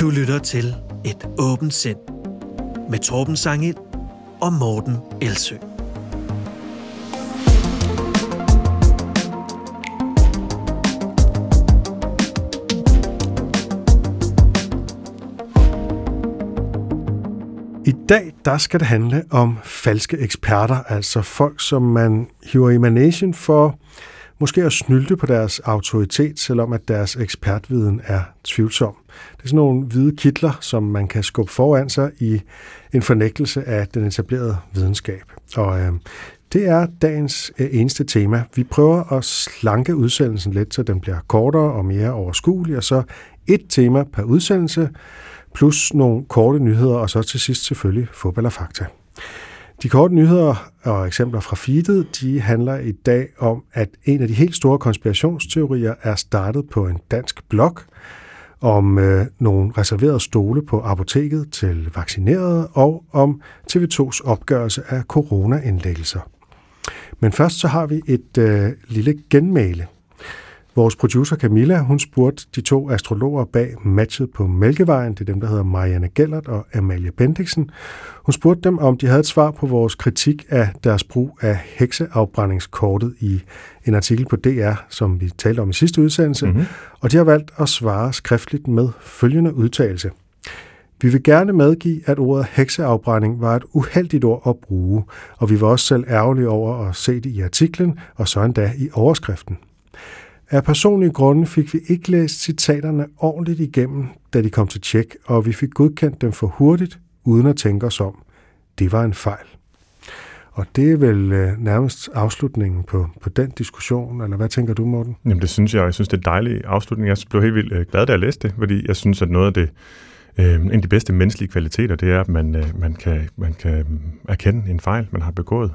Du lytter til Et Åbent Sind med Torben Sangild og Morten Elsø. I dag, der skal det handle om falske eksperter, altså folk, som man hiver i manegen for måske at snylte på deres autoritet, selvom at deres ekspertviden er tvivlsom. Det er sådan nogle hvide kitler, som man kan skubbe foran sig i en fornægtelse af den etablerede videnskab. Og det er dagens eneste tema. Vi prøver at slanke udsendelsen lidt, så den bliver kortere og mere overskuelig, og så et tema per udsendelse, plus nogle korte nyheder, og så til sidst selvfølgelig fodbold og fakta. De korte nyheder og eksempler fra feedet, de handler i dag om, at en af de helt store konspirationsteorier er startet på en dansk blog om nogle reserverede stole på apoteket til vaccinerede og om TV2's opgørelse af coronaindlæggelser. Men først så har vi et lille genmæle. Vores producer Camilla, hun spurgte de to astrologer bag matchet på Mælkevejen, det er dem, der hedder Marianne Gellert og Amalie Bendiksen. Hun spurgte dem, om de havde et svar på vores kritik af deres brug af hekseafbrændingskortet i en artikel på DR, som vi talte om i sidste udsendelse, og de har valgt at svare skriftligt med følgende udtalelse. Vi vil gerne medgive, at ordet hekseafbrænding var et uheldigt ord at bruge, og vi var også selv ærgerlige over at se det i artiklen, og så endda i overskriften. Af personlige grunde fik vi ikke læst citaterne ordentligt igennem, da de kom til tjek, og vi fik godkendt dem for hurtigt, uden at tænke os om. Det var en fejl. Og det er vel nærmest afslutningen på den diskussion, eller hvad tænker du, Morten? Jamen det synes jeg, og jeg synes, det er en dejlig afslutning. Jeg blev helt vildt glad, da jeg læste det, fordi jeg synes, at noget af det, en af de bedste menneskelige kvaliteter, det er, at man kan erkende en fejl, man har begået.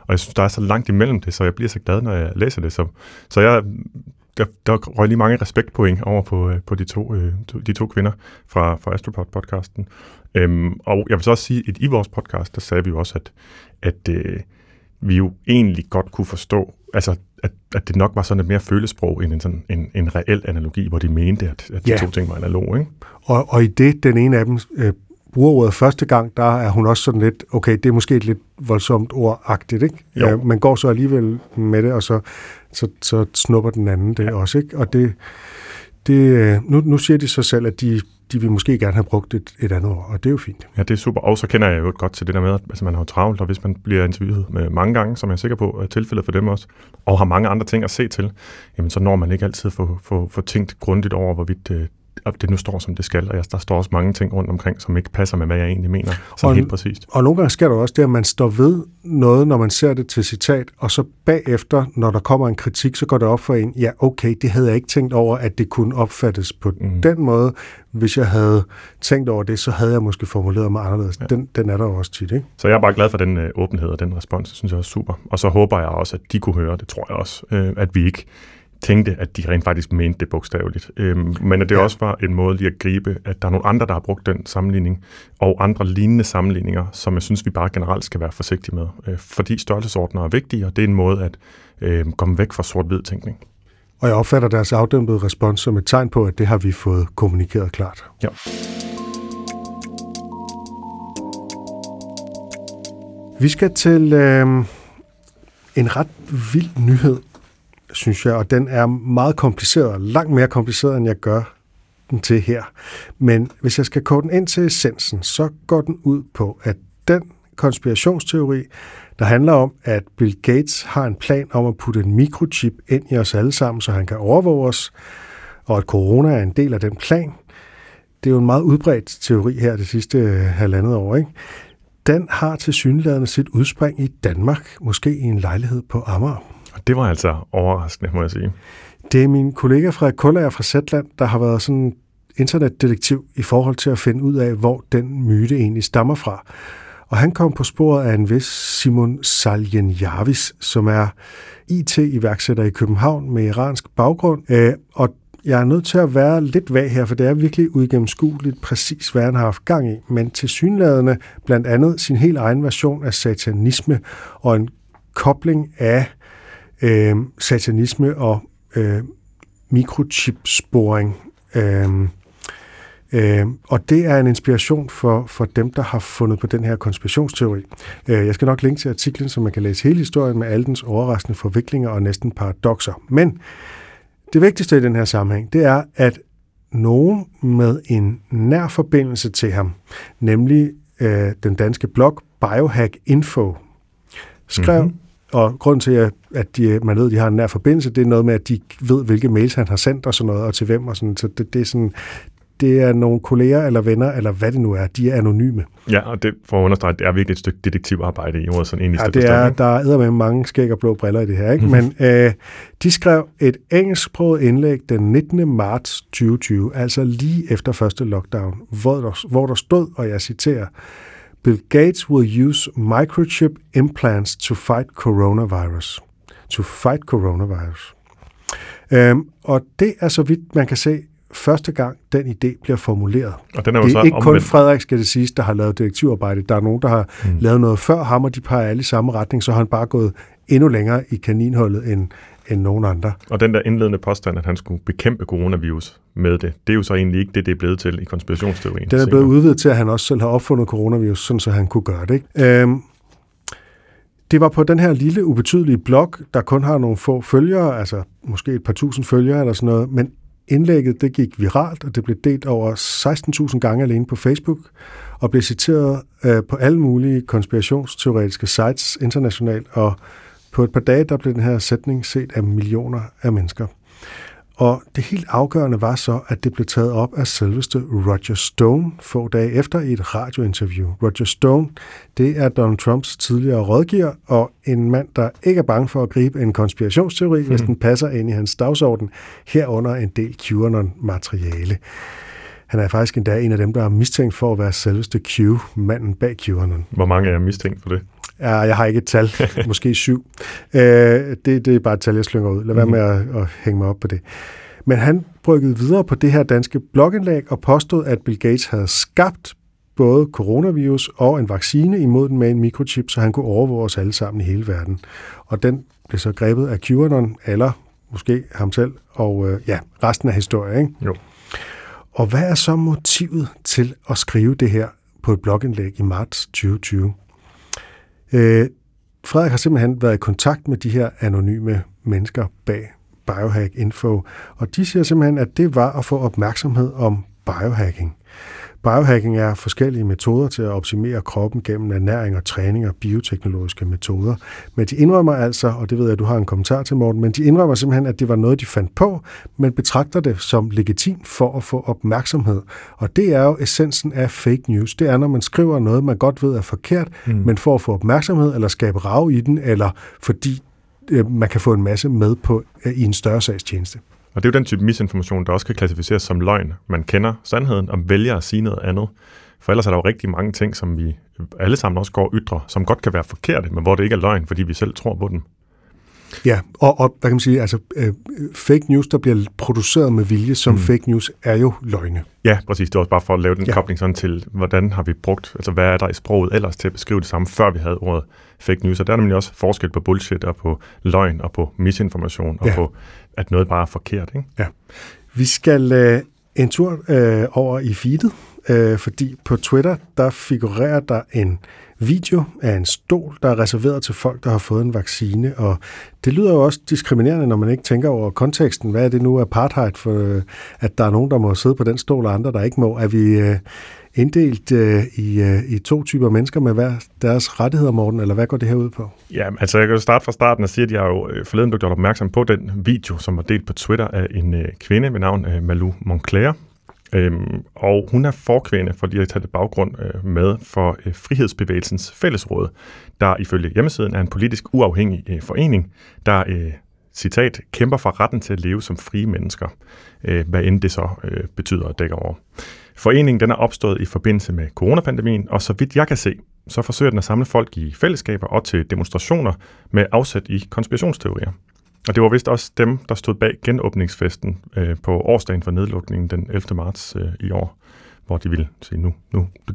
Og jeg synes, der er så langt imellem det, så jeg bliver så glad, når jeg læser det. Så der røg lige mange respektpoint over på de to kvinder fra Astropod-podcasten. Og jeg vil så også sige, at i vores podcast, der sagde vi jo også, at vi jo egentlig godt kunne forstå, altså at det nok var sådan et mere følesprog end en reel analogi, hvor de mente, at de to ting var analog, ikke? Og i det, den ene af dem bruger ordet første gang, der er hun også sådan lidt, okay, det er måske et lidt voldsomt ord-agtigt, ikke? Ja, man går så alligevel med det, og så snupper den anden det også, ikke? Og det nu siger de så selv, at de vil måske gerne have brugt et andet ord, og det er jo fint. Ja, det er super. Og så kender jeg jo godt til det der med, at altså, man har travlt, og hvis man bliver interviewet med mange gange, som jeg er sikker på er tilfældet for dem også, og har mange andre ting at se til, jamen så når man ikke altid får tænkt grundigt over, hvorvidt det nu står, som det skal, og der står også mange ting rundt omkring, som ikke passer med, hvad jeg egentlig mener, så helt præcist. Og nogle gange sker der også det, at man står ved noget, når man ser det til citat, og så bagefter, når der kommer en kritik, så går det op for en, ja okay, det havde jeg ikke tænkt over, at det kunne opfattes på den måde. Hvis jeg havde tænkt over det, så havde jeg måske formuleret mig anderledes. Ja. Den er der også tit, ikke? Så jeg er bare glad for den åbenhed og den respons, det synes jeg er super. Og så håber jeg også, at de kunne høre, det tror jeg også, at vi ikke tænkte, at de rent faktisk mente det bogstaveligt. Men at det også var en måde lige at gribe, at der er nogle andre, der har brugt den sammenligning, og andre lignende sammenligninger, som jeg synes, vi bare generelt skal være forsigtige med. Fordi størrelsesordner er vigtige, og det er en måde at komme væk fra sort-hvid tænkning. Og jeg opfatter deres afdæmpede respons som et tegn på, at det har vi fået kommunikeret klart. Ja. Vi skal til en ret vild nyhed, synes jeg, og den er meget kompliceret, langt mere kompliceret, end jeg gør den til her. Men hvis jeg skal kode den ind til essensen, så går den ud på, at den konspirationsteori, der handler om, at Bill Gates har en plan om at putte en mikrochip ind i os alle sammen, så han kan overvåge os, og at corona er en del af den plan. Det er jo en meget udbredt teori her det sidste halvandet år, ikke? Den har tilsyneladende sit udspring i Danmark, måske i en lejlighed på Amager. Og det var altså overraskende, må jeg sige. Det er min kollega Frederik Kullager fra Zatland, der har været sådan internetdetektiv i forhold til at finde ud af, hvor den myte egentlig stammer fra. Og han kom på sporet af en vis Simon Saljen Javis, som er IT-iværksætter i København med iransk baggrund. Og jeg er nødt til at være lidt vag her, for det er virkelig uigennemskueligt præcis, hvad han har haft gang i. Men tilsyneladende blandt andet sin helt egen version af satanisme og en kobling af satanisme og mikrochipsporing. Og det er en inspiration for dem, der har fundet på den her konspirationsteori. Jeg skal nok linke til artiklen, så man kan læse hele historien med alle dens overraskende forviklinger og næsten paradokser. Men det vigtigste i den her sammenhæng, det er, at nogen med en nær forbindelse til ham, nemlig den danske blog Biohack Info, skrev, og grunden til, at man ved, at de har en nær forbindelse, det er noget med, at de ved, hvilke mails han har sendt og sådan noget, og til hvem og sådan, så det er sådan... Det er nogle kolleger eller venner, eller hvad det nu er. De er anonyme. Ja, og det, for at understrege, det er virkelig et stykke detektivarbejde i ordets egentlige forstand. Ja, der er eddermame mange skæg og blå briller i det her, ikke? Men de skrev et engelsksproget indlæg den 19. marts 2020, altså lige efter første lockdown, hvor der stod, og jeg citerer, Bill Gates will use microchip implants to fight coronavirus. Og det er så vidt, man kan se, første gang den idé bliver formuleret. Og den er jo det er ikke kun Frederik, skal det siges, der har lavet detektivarbejde. Der er nogen, der har lavet noget før ham, og de peger alle i samme retning, så har han bare gået endnu længere i kaninhullet end nogen andre. Og den der indledende påstand, at han skulle bekæmpe coronavirus med det er jo så egentlig ikke det er blevet til i konspirationsteorien. Den er blevet udvidet til, at han også selv har opfundet coronavirus, sådan så han kunne gøre det. Ikke? Det var på den her lille, ubetydelige blog, der kun har nogle få følgere, altså måske et par tusind følgere eller sådan noget, men indlægget, det gik viralt, og det blev delt over 16.000 gange alene på Facebook, og blev citeret på alle mulige konspirationsteoretiske sites internationalt, og på et par dage, der blev den her sætning set af millioner af mennesker. Og det helt afgørende var så, at det blev taget op af selveste Roger Stone få dage efter i et radiointerview. Roger Stone, det er Donald Trumps tidligere rådgiver, og en mand, der ikke er bange for at gribe en konspirationsteori, hvis den passer ind i hans dagsorden, herunder en del QAnon-materiale. Han er faktisk endda en af dem, der er mistænkt for at være selveste Q, manden bag QAnon. Hvor mange er mistænkt for det? Ja, jeg har ikke et tal, måske 7. Det er bare et tal, jeg slynger ud. Lad være med at hænge mig op på det. Men han bryggede videre på det her danske blogindlæg og påstod, at Bill Gates havde skabt både coronavirus og en vaccine imod den med en mikrochip, så han kunne overvåge os alle sammen i hele verden. Og den blev så grebet af QAnon, eller måske ham selv, og resten af historien. Ikke? Jo. Og hvad er så motivet til at skrive det her på et blogindlæg i marts 2020? Frederik har simpelthen været i kontakt med de her anonyme mennesker bag Biohack Info, og de siger simpelthen, at det var at få opmærksomhed om biohacking. Biohacking er forskellige metoder til at optimere kroppen gennem ernæring og træning og bioteknologiske metoder. Men de indrømmer altså, og det ved jeg, at du har en kommentar til, Morten, men de indrømmer simpelthen, at det var noget, de fandt på, men betragter det som legitimt for at få opmærksomhed. Og det er jo essensen af fake news. Det er, når man skriver noget, man godt ved er forkert, men for at få opmærksomhed eller skabe rav i den, eller fordi man kan få en masse med på i en større sagstjeneste. Og det er jo den type misinformation, der også kan klassificeres som løgn. Man kender sandheden og vælger at sige noget andet. For ellers er der jo rigtig mange ting, som vi alle sammen også går og ytrer, som godt kan være forkerte, men hvor det ikke er løgn, fordi vi selv tror på den. Ja, og der kan man sige, altså fake news, der bliver produceret med vilje som fake news, er jo løgne. Ja, præcis. Det var også bare for at lave den kobling sådan til, hvordan har vi brugt, altså hvad er der i sproget ellers til at beskrive det samme, før vi havde ordet fake news. Og der er nemlig også forskel på bullshit og på løgn og på misinformation og på, at noget bare er forkert. Ikke? Ja. Vi skal en tur over i feedet, fordi på Twitter, der figurerer der en video af en stol, der er reserveret til folk, der har fået en vaccine, og det lyder jo også diskriminerende, når man ikke tænker over konteksten. Hvad er det nu apartheid for, at der er nogen, der må sidde på den stol, og andre, der ikke må? Er vi inddelt i to typer mennesker med hver deres rettigheder, Morten, eller hvad går det her ud på? Ja, altså jeg kan jo starte fra starten og sige, at jeg har jo forleden blev gjort opmærksom på den video, som var delt på Twitter af en kvinde ved navn Malou Monclair. Og hun er forkvinde, for lige at tage det baggrund med, for Frihedsbevægelsens Fællesråd, der ifølge hjemmesiden er en politisk uafhængig forening, der, citat, kæmper for retten til at leve som frie mennesker, hvad end det så betyder og dækker over. Foreningen den er opstået i forbindelse med coronapandemien, og så vidt jeg kan se, så forsøger den at samle folk i fællesskaber og til demonstrationer med afsæt i konspirationsteorier. Og det var vist også dem, der stod bag genåbningsfesten på årsdagen for nedlukningen den 11. marts i år, hvor de ville sige,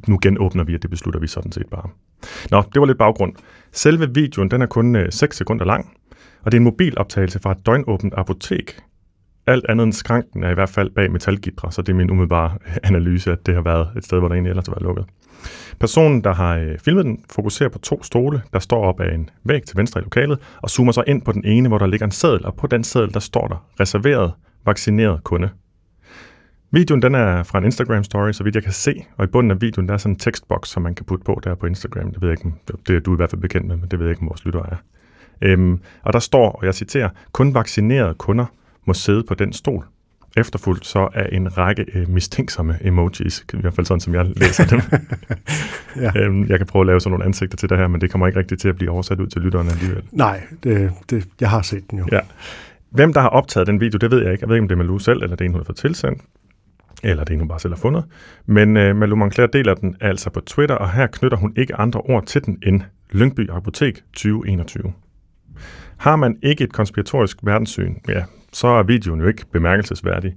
nu genåbner vi, og det beslutter vi sådan set bare. Nå, det var lidt baggrund. Selve videoen, den er kun 6 sekunder lang, og det er en mobiloptagelse fra et døgnåbent apotek. alt andet end skranken er i hvert fald bag metalgitre, så det er min umiddelbare analyse, at det har været et sted, hvor der egentlig ellers har været lukket. Personen, der har filmet den, fokuserer på to stole, der står op ad en væg til venstre i lokalet, og zoomer så ind på den ene, hvor der ligger en seddel, og på den seddel, der står der reserveret, vaccineret kunde. Videoen den er fra en Instagram-story, så vidt jeg kan se, og i bunden af videoen der er sådan en tekstboks, som man kan putte på der på Instagram. Det ved jeg ikke, det er du i hvert fald bekendt med, men det ved jeg ikke, om vores lyttere er. Og der står, og jeg citerer, kun vaccinerede kunder må sidde på den stol. Efterfulgt så af en række mistænksomme emojis, i hvert fald sådan, som jeg læser dem. Ja. Jeg kan prøve at lave sådan nogle ansigter til det her, men det kommer ikke rigtigt til at blive oversat ud til lytterne alligevel. Nej, jeg har set den jo. Ja. Hvem, der har optaget den video, det ved jeg ikke. Jeg ved ikke, om det er Malou selv, eller det er en, hun har fået tilsendt, eller det er en, hun bare selv har fundet. Men Malou Monclair deler den altså på Twitter, og her knytter hun ikke andre ord til den end Lyngby Apotek 2021. Har man ikke et konspiratorisk verdenssyn, ja, så er videoen jo ikke bemærkelsesværdig.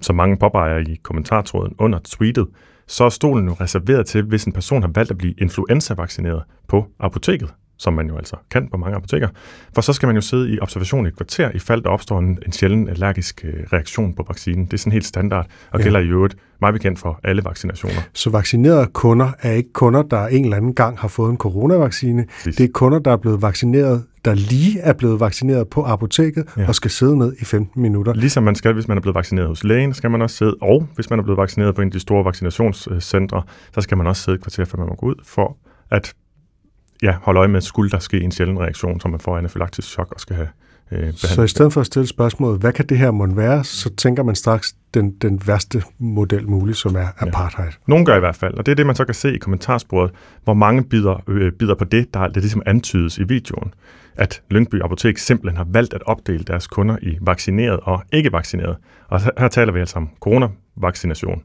Som mange påpeger i kommentartråden under tweetet, så er stolen jo reserveret til, hvis en person har valgt at blive influenza-vaccineret på apoteket, som man jo altså kan på mange apoteker, for så skal man jo sidde i observation i et kvarter, i fald der opstår en sjælden allergisk reaktion på vaccinen. Det er sådan helt standard, og gælder i øvrigt meget bekendt for alle vaccinationer. Så vaccinerede kunder er ikke kunder, der en eller anden gang har fået en coronavaccine. Præcis. Det er kunder, der er blevet vaccineret, der lige er blevet vaccineret på apoteket og skal sidde ned i 15 minutter. Ligesom man skal, hvis man er blevet vaccineret hos lægen, skal man også sidde, og hvis man er blevet vaccineret på en af de store vaccinationscentre, så skal man også sidde et kvarter, før man må gå ud, for at holde øje med, skulle der ske en sjælden reaktion, som man får anafylaktisk chok og skal have behandling. Så i stedet for at stille spørgsmålet, hvad kan det her måtte være, så tænker man straks den værste model mulig, som er apartheid. Ja. Nogle gør i hvert fald, og det er det, man så kan se i kommentarsporet, hvor mange bider på det, der ligesom antydes i videoen, at Lyngby Apotek simpelthen har valgt at opdele deres kunder i vaccineret og ikke vaccineret. Og her taler vi altså om coronavaccination,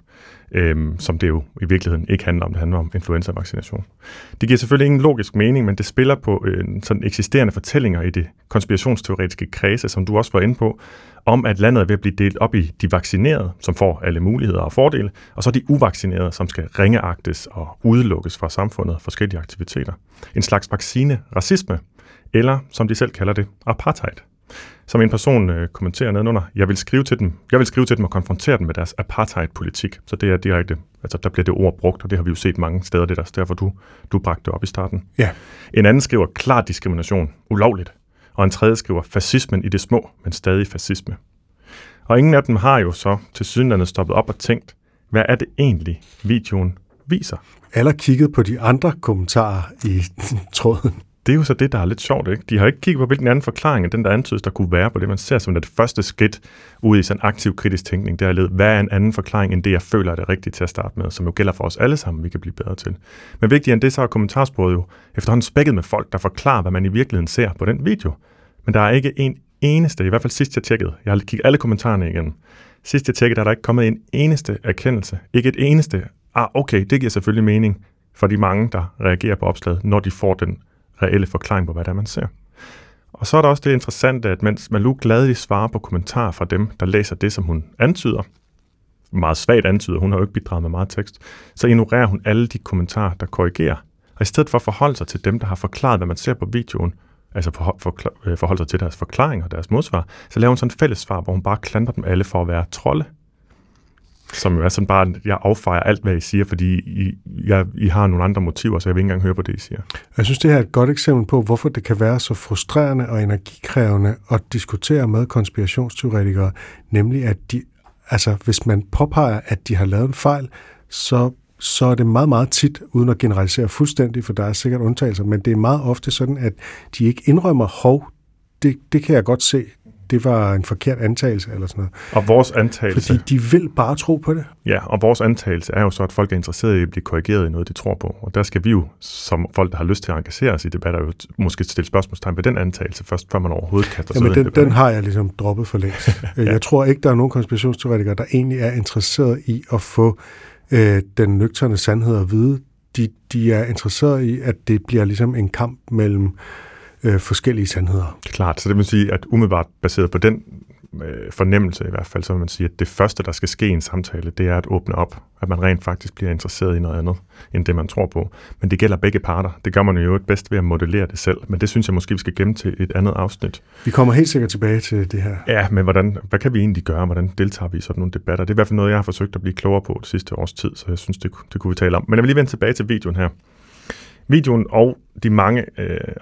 som det jo i virkeligheden ikke handler om. Det handler om influenza-vaccination. Det giver selvfølgelig ingen logisk mening, men det spiller på sådan eksisterende fortællinger i det konspirationsteoretiske kredse, som du også var inde på, om at landet er ved at blive delt op i de vaccinerede, som får alle muligheder og fordele, og så de uvaccinerede, som skal ringeagtes og udelukkes fra samfundet og forskellige aktiviteter. En slags vaccine-racisme, eller som de selv kalder det, apartheid. Som en person kommenterer nedenunder, jeg vil skrive til dem og konfrontere dem med deres apartheid-politik. Så det er direkte, altså der bliver det ord brugt, og det har vi jo set mange steder, det er derfor du bragte det op i starten. Ja. En anden skriver klar diskrimination, ulovligt. Og en tredje skriver fascismen i det små, men stadig fascisme. Og ingen af dem har jo så tilsyneladende stoppet op og tænkt, hvad er det egentlig, videoen viser? Eller kigget på de andre kommentarer i tråden. Det er jo så det, der er lidt sjovt, ikke? De har ikke kigget på, hvilken anden forklaring af den, der antydes, der kunne være på det, man ser som det første skridt ude i sådan aktiv kritisk tænkning. Der hvad er en anden forklaring end det, jeg føler er det rigtige til at starte med, som jo gælder for os alle sammen, vi kan blive bedre til. Men vigtigere end det, så er kommentarsporet jo efterhånden spækket med folk, der forklarer, hvad man i virkeligheden ser på den video. Men der er ikke en eneste, i hvert fald sidst jeg tjekkede, jeg har kigget alle kommentarerne igen. Sidst jeg tjekkede, er der ikke kommet en eneste erkendelse. Ikke et eneste, okay, det giver selvfølgelig mening for de mange, der reagerer på opslaget, når de får den reelle forklaring på, hvad der man ser. Og så er der også det interessante, at mens Malou gladeligt svarer på kommentarer fra dem, der læser det, som hun antyder, meget svagt antyder, hun har jo ikke bidraget med meget tekst, så ignorerer hun alle de kommentarer, der korrigerer. Og i stedet for at forholde sig til dem, der har forklaret, hvad man ser på videoen, altså forholde sig til deres forklaringer og deres modsvar, så laver hun sådan et fælles svar, hvor hun bare klandrer dem alle for at være trolde. Som jo er sådan bare, jeg affejer alt, hvad I siger, fordi I har nogle andre motiver, så jeg vil ikke engang høre på det, I siger. Jeg synes, det her er et godt eksempel på, hvorfor det kan være så frustrerende og energikrævende at diskutere med konspirationsteoretikere, nemlig at de, altså hvis man påpeger, at de har lavet en fejl, så er det meget, meget tit, uden at generalisere fuldstændig, for der er sikkert undtagelser, men det er meget ofte sådan, at de ikke indrømmer, det kan jeg godt se, det var en forkert antagelse eller sådan noget. Og vores antagelse... Fordi de vil bare tro på det. Ja, og vores antagelse er jo så, at folk er interesserede i at blive korrigeret i noget, de tror på. Og der skal vi jo, som folk, der har lyst til at engagere os i debatter, jo måske stille spørgsmålstegn ved den antagelse først, før man overhovedet kaster sig ud i debatten. Jamen, den har jeg ligesom droppet for længst. Ja. Jeg tror ikke, der er nogen konspirationsteoretikere, der egentlig er interesseret i at få den nøgterne sandhed at vide. De er interesseret i, at det bliver ligesom en kamp mellem forskellige sandheder. Klart, så det vil sige, at umiddelbart baseret på den fornemmelse i hvert fald, så vil man sige, at det første, der skal ske i en samtale, det er at åbne op, at man rent faktisk bliver interesseret i noget andet, end det man tror på. Men det gælder begge parter. Det gør man jo bedst ved at modellere det selv, men det synes jeg måske, vi skal gemme til et andet afsnit. Vi kommer helt sikkert tilbage til det her. Ja, men hvad kan vi egentlig gøre? Hvordan deltager vi i sådan nogle debatter? Det er i hvert fald noget, jeg har forsøgt at blive klogere på det sidste års tid, så jeg synes, det kunne vi tale om. Men jeg vil lige vende tilbage til videoen her. Videoen og de mange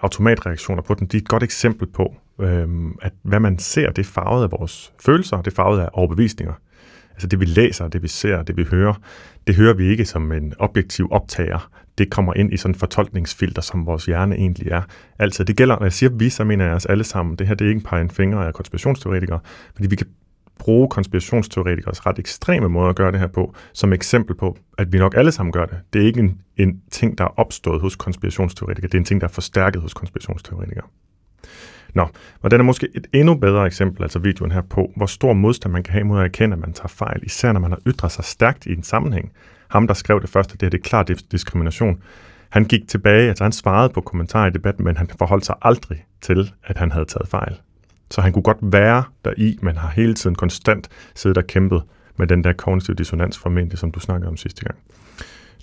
automatreaktioner på den, de er et godt eksempel på, at hvad man ser, det er farvet af vores følelser, det er farvet af overbevisninger. Altså det vi læser, det vi ser, det vi hører, det hører vi ikke som en objektiv optager. Det kommer ind i sådan en fortolkningsfilter, som vores hjerne egentlig er. Altså det gælder, når jeg siger vi, så mener jeg os alle sammen. Det her det er ikke en pege en finger af konspirationsteoretikere, fordi vi kan bruge konspirationsteoretikers ret ekstreme måder at gøre det her på, som eksempel på, at vi nok alle sammen gør det. Det er ikke en ting, der er opstået hos konspirationsteoretikere, det er en ting, der er forstærket hos konspirationsteoretikere. Nå, og den er måske et endnu bedre eksempel, altså videoen her på, hvor stor modstand man kan have mod at erkende, at man tager fejl, især når man har ytret sig stærkt i en sammenhæng. Ham, der skrev det første, det er klart diskrimination. Han gik tilbage, altså han svarede på kommentarer i debatten, men han forholdt sig aldrig til, at han havde taget fejl. Så han kunne godt være deri, men har hele tiden konstant siddet og kæmpet med den der kognitive dissonans formentlig, som du snakkede om sidste gang.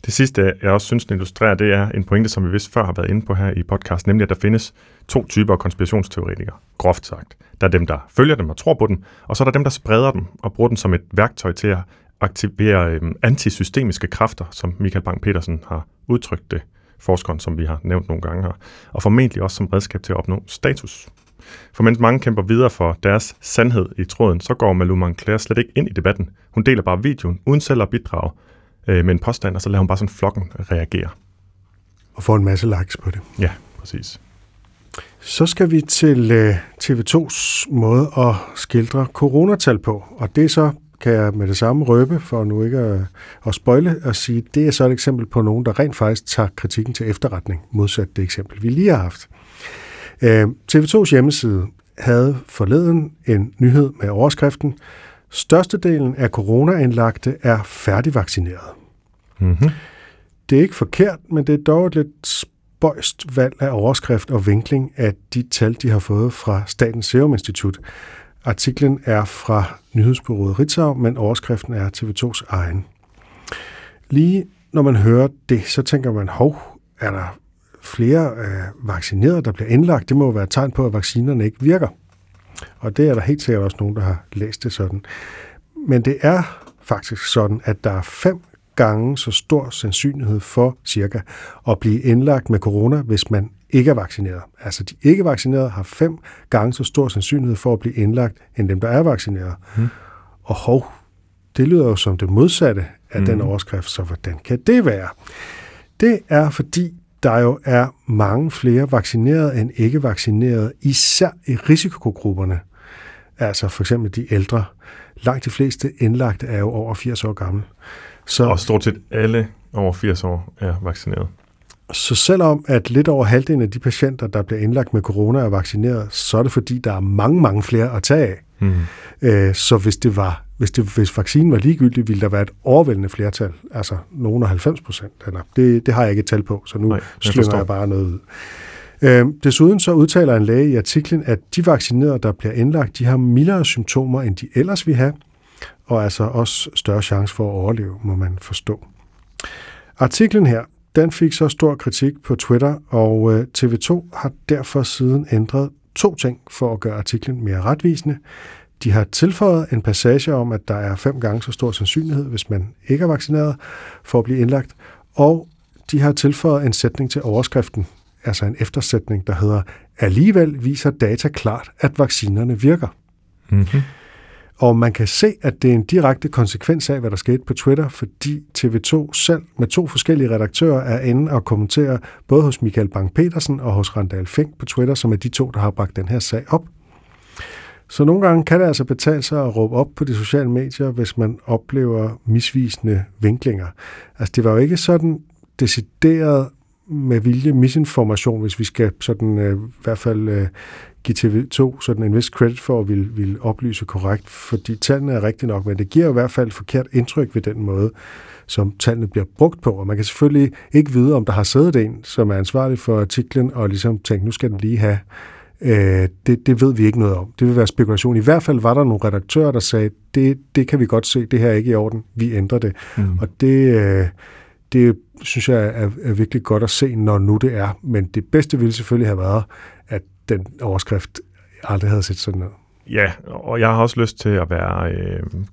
Det sidste, jeg også synes, den illustrerer, det er en pointe, som vi vist før har været inde på her i podcast, nemlig at der findes to typer af konspirationsteoretikere, groft sagt. Der er dem, der følger dem og tror på dem, og så er der dem, der spreder dem og bruger dem som et værktøj til at aktivere antisystemiske kræfter, som Michael Bang-Petersen har udtrykt det, forskeren, som vi har nævnt nogle gange her, og formentlig også som redskab til at opnå status. For mens mange kæmper videre for deres sandhed i tråden, så går Malou Monclair slet ikke ind i debatten. Hun deler bare videoen, uden selv at bidrage med en påstand, og så lader hun bare sådan flokken reagere. Og får en masse likes på det. Ja, præcis. Så skal vi til TV2's måde at skildre coronatal på, og det så kan jeg med det samme røbe, for nu ikke at spoile, og sige, det er så et eksempel på nogen, der rent faktisk tager kritikken til efterretning, modsat det eksempel, vi lige har haft. TV2's hjemmeside havde forleden en nyhed med overskriften "Størstedelen af coronaindlagte er færdigvaccineret." Mm-hmm. Det er ikke forkert, men det er dog et lidt spøjst valg af overskrift og vinkling af de tal, de har fået fra Statens Serum Institut. Artiklen er fra nyhedsbureauet Ritzau, men overskriften er TV2's egen. Lige når man hører det, så tænker man, hov, er der flere vaccinerede, der bliver indlagt, det må jo være et tegn på, at vaccinerne ikke virker. Og det er der helt sikkert også nogen, der har læst det sådan. Men det er faktisk sådan, at der er 5 gange så stor sandsynlighed for cirka at blive indlagt med corona, hvis man ikke er vaccineret. Altså de ikke vaccinerede har 5 gange så stor sandsynlighed for at blive indlagt, end dem, der er vaccineret. Mm. Og hov, det lyder jo som det modsatte af den overskrift, så hvordan kan det være? Det er fordi, der jo er mange flere vaccinerede end ikke vaccinerede, især i risikogrupperne. Altså for eksempel de ældre. Langt de fleste indlagte er jo over 80 år gamle. Og stort set alle over 80 år er vaccineret. Så selvom at lidt over halvdelen af de patienter, der bliver indlagt med corona, er vaccineret, så er det fordi, der er mange, mange flere at tage af. Mm. Så hvis vaccinen var ligegyldig, ville der være et overvældende flertal, altså nogen af 90%. Det har jeg ikke et tal på, så nu slynger jeg bare noget ud. Desuden så udtaler en læge i artiklen, at de vaccinerede, der bliver indlagt, de har mildere symptomer, end de ellers vil have, og altså også større chance for at overleve, må man forstå. Artiklen her, den fik så stor kritik på Twitter, og TV2 har derfor siden ændret 2 ting for at gøre artiklen mere retvisende. De har tilføjet en passage om, at der er 5 gange så stor sandsynlighed, hvis man ikke er vaccineret, for at blive indlagt. Og de har tilføjet en sætning til overskriften, altså en eftersætning, der hedder, alligevel viser data klart, at vaccinerne virker. Mm-hmm. Og man kan se, at det er en direkte konsekvens af, hvad der skete på Twitter, fordi TV2 selv med 2 forskellige redaktører er inde og kommenterer både hos Michael Bang-Petersen og hos Randall Fink på Twitter, som er de 2, der har bragt den her sag op. Så nogle gange kan det altså betale sig at råbe op på de sociale medier, hvis man oplever misvisende vinklinger. Altså det var jo ikke sådan decideret med vilje misinformation, hvis vi skal sådan i hvert fald give TV2 sådan en vis credit for at vil oplyse korrekt, fordi tallene er rigtigt nok, men det giver i hvert fald et forkert indtryk ved den måde, som tallene bliver brugt på, og man kan selvfølgelig ikke vide, om der har siddet en, som er ansvarlig for artiklen, og ligesom tænkt, nu skal den lige have Det ved vi ikke noget om. Det vil være spekulation. I hvert fald var der nogle redaktører, der sagde, det kan vi godt se, det her er ikke i orden, vi ændrer det. Mm. Og det synes jeg er virkelig godt at se, når nu det er. Men det bedste ville selvfølgelig have været, at den overskrift aldrig havde set sådan noget. Ja, og jeg har også lyst til at være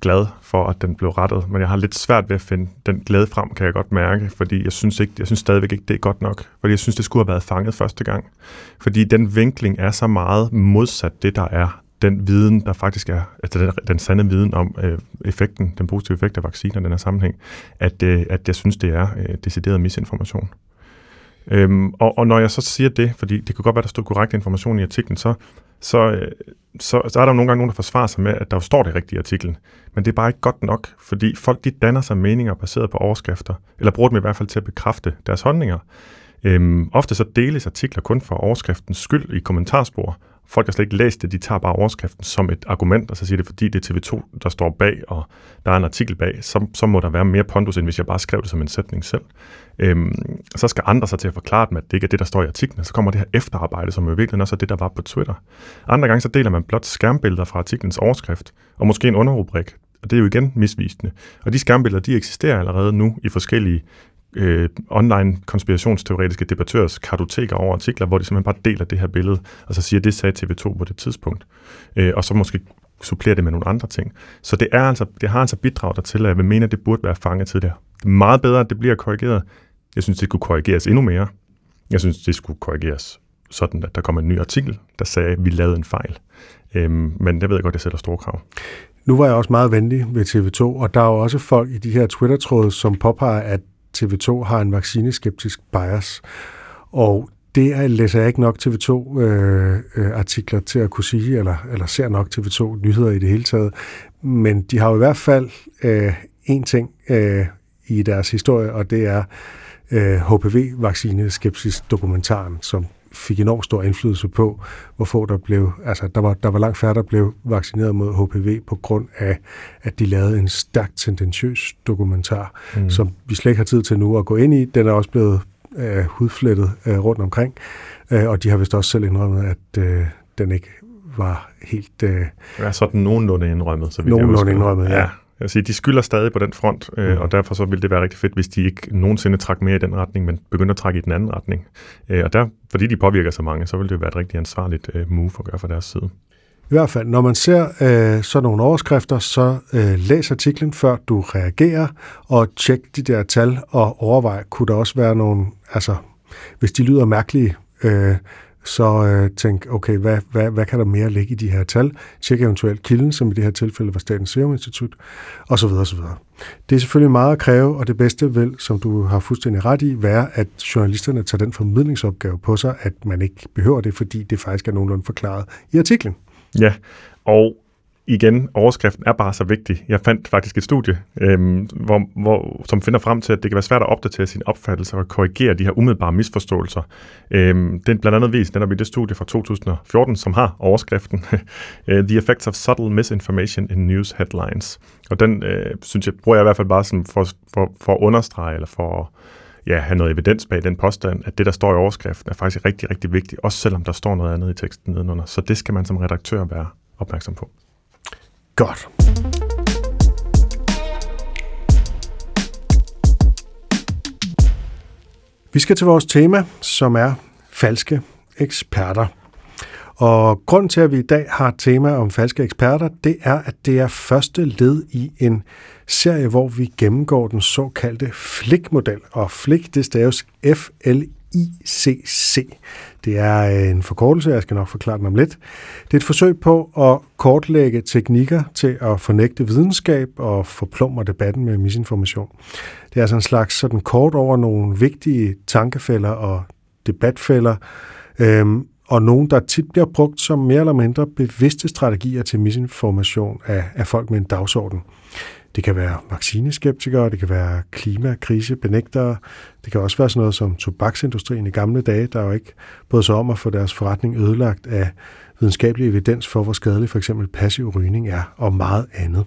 glad for, at den blev rettet, men jeg har lidt svært ved at finde den glæde frem, kan jeg godt mærke, fordi jeg synes stadigvæk ikke, det er godt nok, fordi jeg synes, det skulle have været fanget første gang. Fordi den vinkling er så meget modsat det, der er den viden, der faktisk er, altså den sande viden om effekten, den positive effekt af vacciner i den her sammenhæng, at jeg synes, det er decideret misinformation. Og når jeg så siger det, fordi det kan godt være, der stod korrekt information i artiklen, så er der jo nogle gange nogen, der forsvarer sig med, at der jo står det rigtige i artiklen. Men det er bare ikke godt nok, fordi folk de danner sig meninger baseret på overskrifter, eller bruger dem i hvert fald til at bekræfte deres holdninger. Ofte så deles artikler kun for overskriftens skyld i kommentarspor. Folk har slet ikke læst det, de tager bare overskriften som et argument, og så siger det, fordi det er TV2, der står bag, og der er en artikel bag, så må der være mere pondus, end hvis jeg bare skrev det som en sætning selv. Så skal andre sig til at forklare dem, at det ikke er det, der står i artiklen, så kommer det her efterarbejde, som jo virkelig også er det, der var på Twitter. Andre gange så deler man blot skærmbilleder fra artiklens overskrift, og måske en underrubrik, og det er jo igen misvisende. Og de skærmbilleder, de eksisterer allerede nu i forskellige online konspirationsteoretiske debattørs kartoteker over artikler, hvor de simpelthen bare deler det her billede, og så siger, det sagde TV2 på det tidspunkt. Og så måske supplerer det med nogle andre ting. Så det har altså bidraget dertil, at jeg vil mene, at det burde være fanget tidligere. Det er meget bedre, at det bliver korrigeret. Jeg synes, det skulle korrigeres endnu mere. Jeg synes, det skulle korrigeres sådan, at der kom en ny artikel, der sagde, at vi lavede en fejl. Men det ved jeg godt, jeg sætter store krav. Nu var jeg også meget venlig ved TV2, og der er jo også folk i de her Twitter-tråde, som påpeger, at TV2 har en vaccineskeptisk bias, og det læser jeg ikke nok TV2-artikler til at kunne sige, eller ser nok TV2-nyheder i det hele taget, men de har jo i hvert fald én ting i deres historie, og det er HPV-vaccineskepsis-dokumentaren, som fik enormt stor indflydelse på, hvor få der blev, altså der var langt færre, der blev vaccineret mod HPV på grund af, at de lavede en stærkt tendentiøs dokumentar, som vi slet ikke har tid til nu at gå ind i. Den er også blevet hudflettet rundt omkring, og de har vist også selv indrømmet, at den ikke var helt... Ja, så den nogenlunde indrømmet, så vidt jeg husker. Nogenlunde indrømmet, ja. Jeg vil sige, de skylder stadig på den front, og derfor så ville det være rigtig fedt, hvis de ikke nogensinde trak mere i den retning, men begyndte at trække i den anden retning. Og der, fordi de påvirker så mange, så ville det være et rigtig ansvarligt move at gøre fra deres side. I hvert fald, når man ser sådan nogle overskrifter, så læs artiklen, før du reagerer, og tjek de der tal, og overvej, kunne der også være nogle, altså, hvis de lyder mærkelige, så tænk, okay, hvad kan der mere ligge i de her tal? Tjek eventuelt kilden, som i det her tilfælde var Statens Serum Institut, og så videre, og så videre. Det er selvfølgelig meget at kræve, og det bedste vil, som du har fuldstændig ret i, være, at journalisterne tager den formidlingsopgave på sig, at man ikke behøver det, fordi det faktisk er nogenlunde forklaret i artiklen. Ja, og igen, overskriften er bare så vigtig. Jeg fandt faktisk et studie, som finder frem til, at det kan være svært at opdatere sine opfattelser og korrigere de her umiddelbare misforståelser. Den blandt andet vist netop i det studie fra 2014, som har overskriften The Effects of Subtle Misinformation in News Headlines. Og den synes jeg, bruger jeg i hvert fald bare som for at understrege eller for at have noget evidens bag den påstand, at det, der står i overskriften, er faktisk rigtig, rigtig vigtigt, også selvom der står noget andet i teksten nedenunder. Så det skal man som redaktør være opmærksom på. Godt. Vi skal til vores tema, som er falske eksperter. Og grunden til, at vi i dag har et tema om falske eksperter, det er, at det er første led i en serie, hvor vi gennemgår den såkaldte FLIC-model. Og FLIC, det staves FLIC. Det er en forkortelse, jeg skal nok forklare den om lidt. Det er et forsøg på at kortlægge teknikker til at fornægte videnskab og forplumre debatten med misinformation. Det er altså en slags sådan kort over nogle vigtige tankefælder og debatfælder, og nogle, der tit bliver brugt som mere eller mindre bevidste strategier til misinformation af folk med en dagsorden. Det kan være vaccineskeptikere, det kan være klimakrisebenægtere, det kan også være sådan noget som tobaksindustrien i gamle dage, der jo ikke brød sig om at få deres forretning ødelagt af videnskabelig evidens for, hvor skadelig for eksempel passiv rygning er, og meget andet.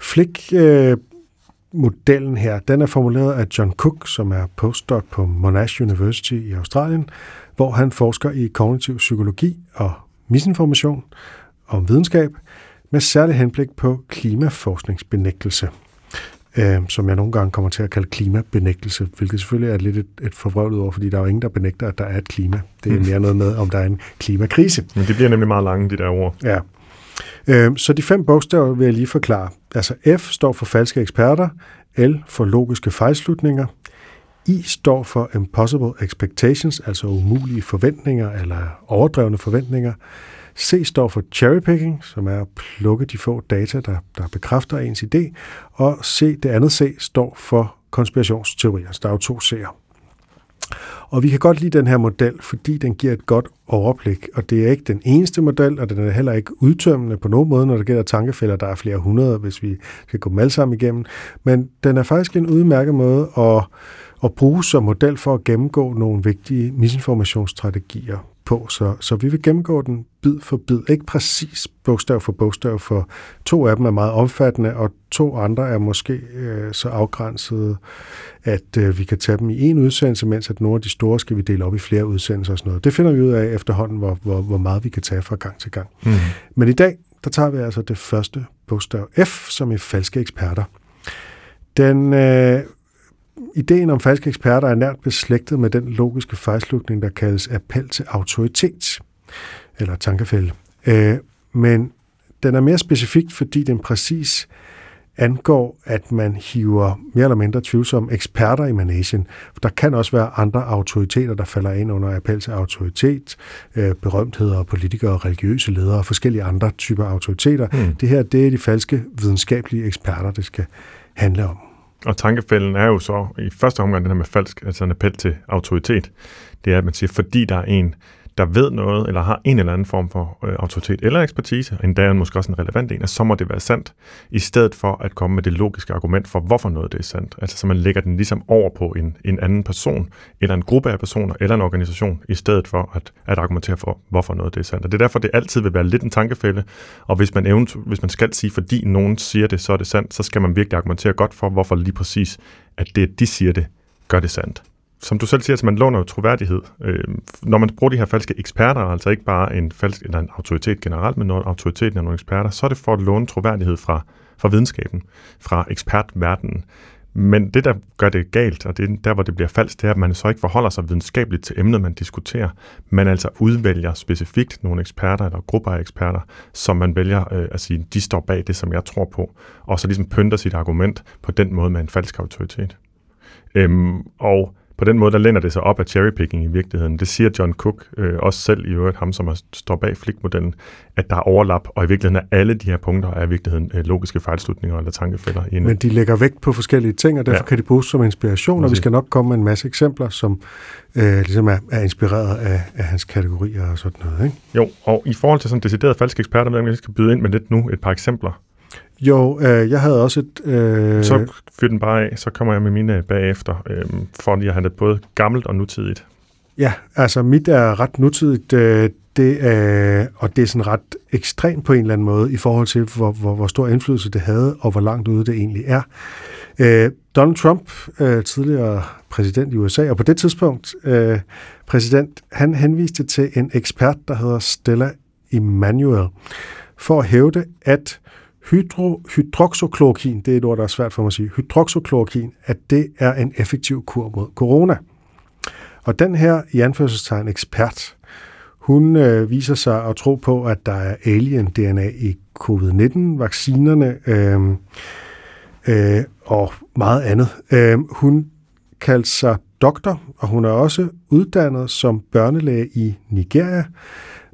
FLIC-modellen her, den er formuleret af John Cook, som er postdoc på Monash University i Australien, hvor han forsker i kognitiv psykologi og misinformation om videnskab med særlig henblik på klimaforskningsbenægtelse, som jeg nogle gange kommer til at kalde klimabenægtelse, hvilket selvfølgelig er lidt et forvrøvlet ord, fordi der er jo ingen, der benægter, at der er et klima. Det er mere noget med, om der er en klimakrise. Men det bliver nemlig meget lange, de der ord. Ja. Så de 5 bogstaver vil jeg lige forklare. Altså F står for falske eksperter, L for logiske fejlslutninger, I står for impossible expectations, altså umulige forventninger eller overdrevne forventninger. C står for cherrypicking, som er at plukke de få data, der bekræfter ens idé. Og C, det andet C, står for konspirationsteorier. Så der er jo 2 C'er. Og vi kan godt lide den her model, fordi den giver et godt overblik, og det er ikke den eneste model, og den er heller ikke udtømmende på nogen måde, når det gælder tankefælder. Der er flere 100, hvis vi skal gå dem alle sammen igennem. Men den er faktisk en udmærket måde at bruge som model for at gennemgå nogle vigtige misinformationsstrategier på. Så vi vil gennemgå den bid for bid, ikke præcis bogstav for bogstav, for 2 af dem er meget omfattende, og 2 andre er måske så afgrænsede, at vi kan tage dem i en udsendelse, mens at nogle af de store skal vi dele op i flere udsendelser og sådan noget. Det finder vi ud af efterhånden, hvor meget vi kan tage fra gang til gang. Mm. Men i dag, der tager vi altså det første bogstav F, som er falske eksperter. Ideen om falske eksperter er nært beslægtet med den logiske fejlslutning, der kaldes appel til autoritet, eller tankefælde. Men den er mere specifikt, fordi den præcis angår, at man hiver mere eller mindre tvivlsomme eksperter i managen. Der kan også være andre autoriteter, der falder ind under appel til autoritet, berømtheder, politikere, religiøse ledere og forskellige andre typer autoriteter. Mm. Det her, det er de falske videnskabelige eksperter, det skal handle om. Og tankefælden er jo så i første omgang den her med falsk, altså en appel til autoritet. Det er, at man siger, fordi der er en, der ved noget, eller har en eller anden form for autoritet eller ekspertise, endda måske også en relevant en, så må det være sandt, i stedet for at komme med det logiske argument for, hvorfor noget det er sandt. Altså så man lægger den ligesom over på en anden person, eller en gruppe af personer, eller en organisation, i stedet for at argumentere for, hvorfor noget det er sandt. Og det er derfor, det altid vil være lidt en tankefælde, og hvis man skal sige, fordi nogen siger det, så er det sandt, så skal man virkelig argumentere godt for, hvorfor lige præcis, at det, de siger det, gør det sandt. Som du selv siger, så man låner jo troværdighed. Når man bruger de her falske eksperter, altså ikke bare en falsk eller en autoritet generelt, men når autoriteten er nogle eksperter, så er det for at låne troværdighed fra videnskaben, fra ekspertverdenen. Men det, der gør det galt, og det er der, hvor det bliver falsk, det er, at man så ikke forholder sig videnskabeligt til emnet, man diskuterer. Man altså udvælger specifikt nogle eksperter eller grupper af eksperter, som man vælger at sige, de står bag det, som jeg tror på, og så ligesom pynter sit argument på den måde med en falsk autoritet. Og på den måde, der lænder det sig op af cherrypicking i virkeligheden. Det siger John Cook, også selv i øvrigt, ham som står bag FLIC-modellen, at der er overlap, og i virkeligheden er alle de her punkter er i virkeligheden logiske fejlslutninger eller tankefælder. Men de lægger vægt på forskellige ting, og derfor kan de bruges som inspiration, og vi skal nok komme med en masse eksempler, som ligesom er inspireret af hans kategorier og sådan noget. Ikke? Jo, og i forhold til sådan deciderede falske eksperter, men jeg skal byde ind med lidt nu et par eksempler. Jo, jeg havde også et... Så fyr den bare af, så kommer jeg med mine bagefter, fordi jeg har det både gammelt og nutidigt. Ja, altså mit er ret nutidigt, og det er sådan ret ekstremt på en eller anden måde, i forhold til, hvor stor indflydelse det havde, og hvor langt ude det egentlig er. Donald Trump, tidligere præsident i USA, og på det tidspunkt præsident, han henviste til en ekspert, der hedder Stella Emanuel, for at hævde, at hydroxoklorokin, det er et ord, der er svært for mig at sige, hydroxoklorokin, at det er en effektiv kur mod corona. Og den her, i anførselstegn, ekspert, hun viser sig at tro på, at der er alien-DNA i covid-19-vaccinerne og meget andet. Hun kaldte sig doktor, og hun er også uddannet som børnelæge i Nigeria,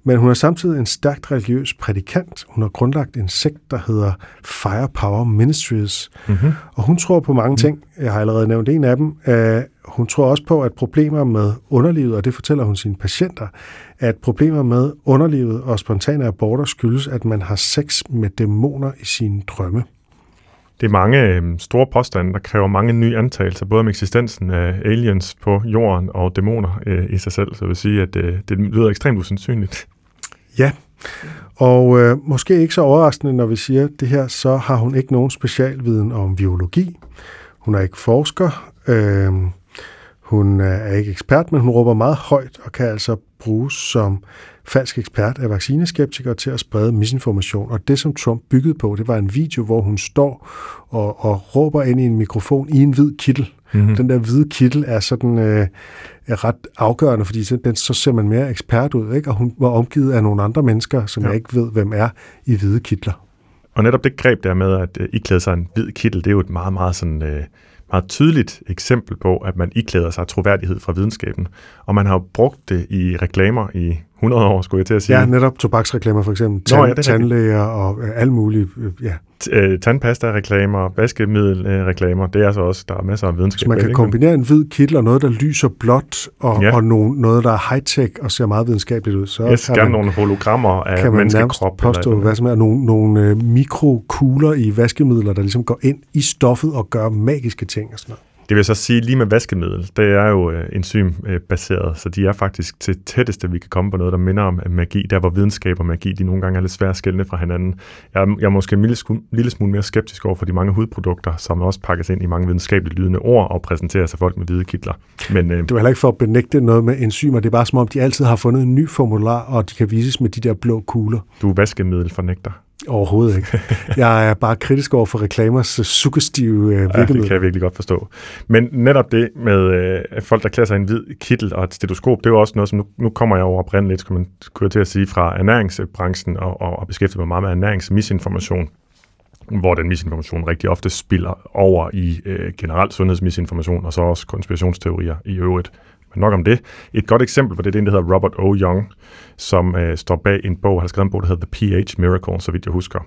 men hun er samtidig en stærkt religiøs prædikant. Hun har grundlagt en sekt, der hedder Firepower Ministries. Mm-hmm. Og hun tror på mange ting. Jeg har allerede nævnt en af dem. Hun tror også på, at problemer med underlivet, og det fortæller hun sine patienter, at problemer med underlivet og spontane aborter skyldes, at man har sex med dæmoner i sine drømme. Det er mange store påstande, der kræver mange nye antagelser, både om eksistensen af aliens på jorden og dæmoner i sig selv. Så jeg vil sige, at det lyder ekstremt usandsynligt. Ja, og måske ikke så overraskende, når vi siger det her, så har hun ikke nogen specialviden om biologi. Hun er ikke forsker. Hun er ikke ekspert, men hun råber meget højt og kan altså bruges som falsk ekspert af vaccineskeptikere til at sprede misinformation. Og det, som Trump byggede på, det var en video, hvor hun står og råber ind i en mikrofon i en hvid kittel. Mm-hmm. Den der hvide kittel er sådan er ret afgørende, fordi så ser man mere ekspert ud, ikke? Og hun var omgivet af nogle andre mennesker, som jeg ikke ved, hvem er i hvide kitler. Og netop det greb der med at iklæde sig en hvid kittel, det er jo et meget, meget sådan... meget tydeligt eksempel på, at man iklæder sig troværdighed fra videnskaben. Og man har jo brugt det i reklamer i 100 år, skulle jeg til at sige. Ja, netop tobaksreklamer for eksempel. Tandlæger og alt muligt. Ja. Tandpasta-reklamer, vaskemiddel-reklamer, det er altså også, der er masser af videnskab. Så man kan kombinere en hvid kittel og noget, der lyser blåt, og noget, der er high-tech og ser meget videnskabeligt ud. Så yes, gerne nogle hologrammer af menneskekrop. Kan man påstå, hvad som er nogle mikrokugler i vaskemidler, der ligesom går ind i stoffet og gør magiske ting og sådan noget. Det vil så sige, lige med vaskemiddel, det er jo enzymbaseret, så de er faktisk det tætteste, vi kan komme på noget, der minder om magi, der hvor videnskab og magi, de nogle gange er lidt svært skældende fra hinanden. Jeg er måske en lille smule mere skeptisk over for de mange hudprodukter, som også pakkes ind i mange videnskabeligt lydende ord og præsenterer sig folk med hvide kitler. Men, det er heller ikke for at benægte noget med enzymer, det er bare som om, de altid har fundet en ny formular, og de kan vises med de der blå kugler. Du er vaskemiddelfornægter. Overhovedet ikke. Jeg er bare kritisk over for reklamers suggestive virkemidler. Ja, det kan jeg virkelig godt forstå. Men netop det med folk, der klæder sig en hvid kittel og et stetoskop, det er jo også noget, som nu kommer jeg over oprindeligt, skal man køre til at sige, fra ernæringsbranchen og beskæftiger mig meget med ernæringsmisinformation, hvor den misinformation rigtig ofte spiller over i generelt sundhedsmisinformation og så også konspirationsteorier i øvrigt. Men nok om det. Et godt eksempel på det, det er en, der hedder Robert O. Young, som står bag en bog, han har skrevet en bog, der hedder The PH Miracle, så vidt jeg husker.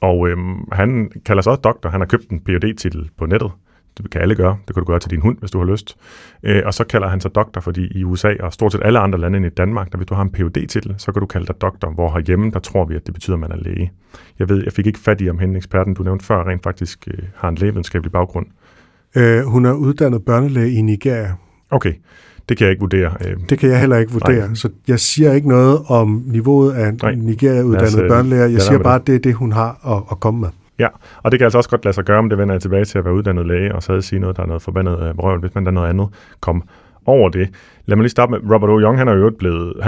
Og han kalder sig også doktor, han har købt en Ph.D.-titel på nettet. Det kan alle gøre. Det kan du gøre til din hund, hvis du har lyst. Og så kalder han sig doktor, fordi i USA og stort set alle andre lande end i Danmark, når du har en Ph.D.-titel, så kan du kalde dig doktor, hvor herhjemme, der tror vi, at det betyder, at man er læge. Jeg fik ikke fat i, om hende eksperten, du nævnte før, rent faktisk har en lægevidenskabelig baggrund. Hun er uddannet børnelæge i Nigeria. Okay. Det kan jeg ikke vurdere. Det kan jeg heller ikke vurdere. Nej. Så jeg siger ikke noget om niveauet af Nigeria-uddannede børnelæger. Jeg siger bare, at det er det, hun har at komme med. Ja, og det kan altså også godt lade sig gøre, om det vender jeg tilbage til at være uddannet læge, og så havde sige noget, der er noget forbandet brøvl, hvis man der noget andet kom over det. Lad mig lige starte med Robert O. Young, han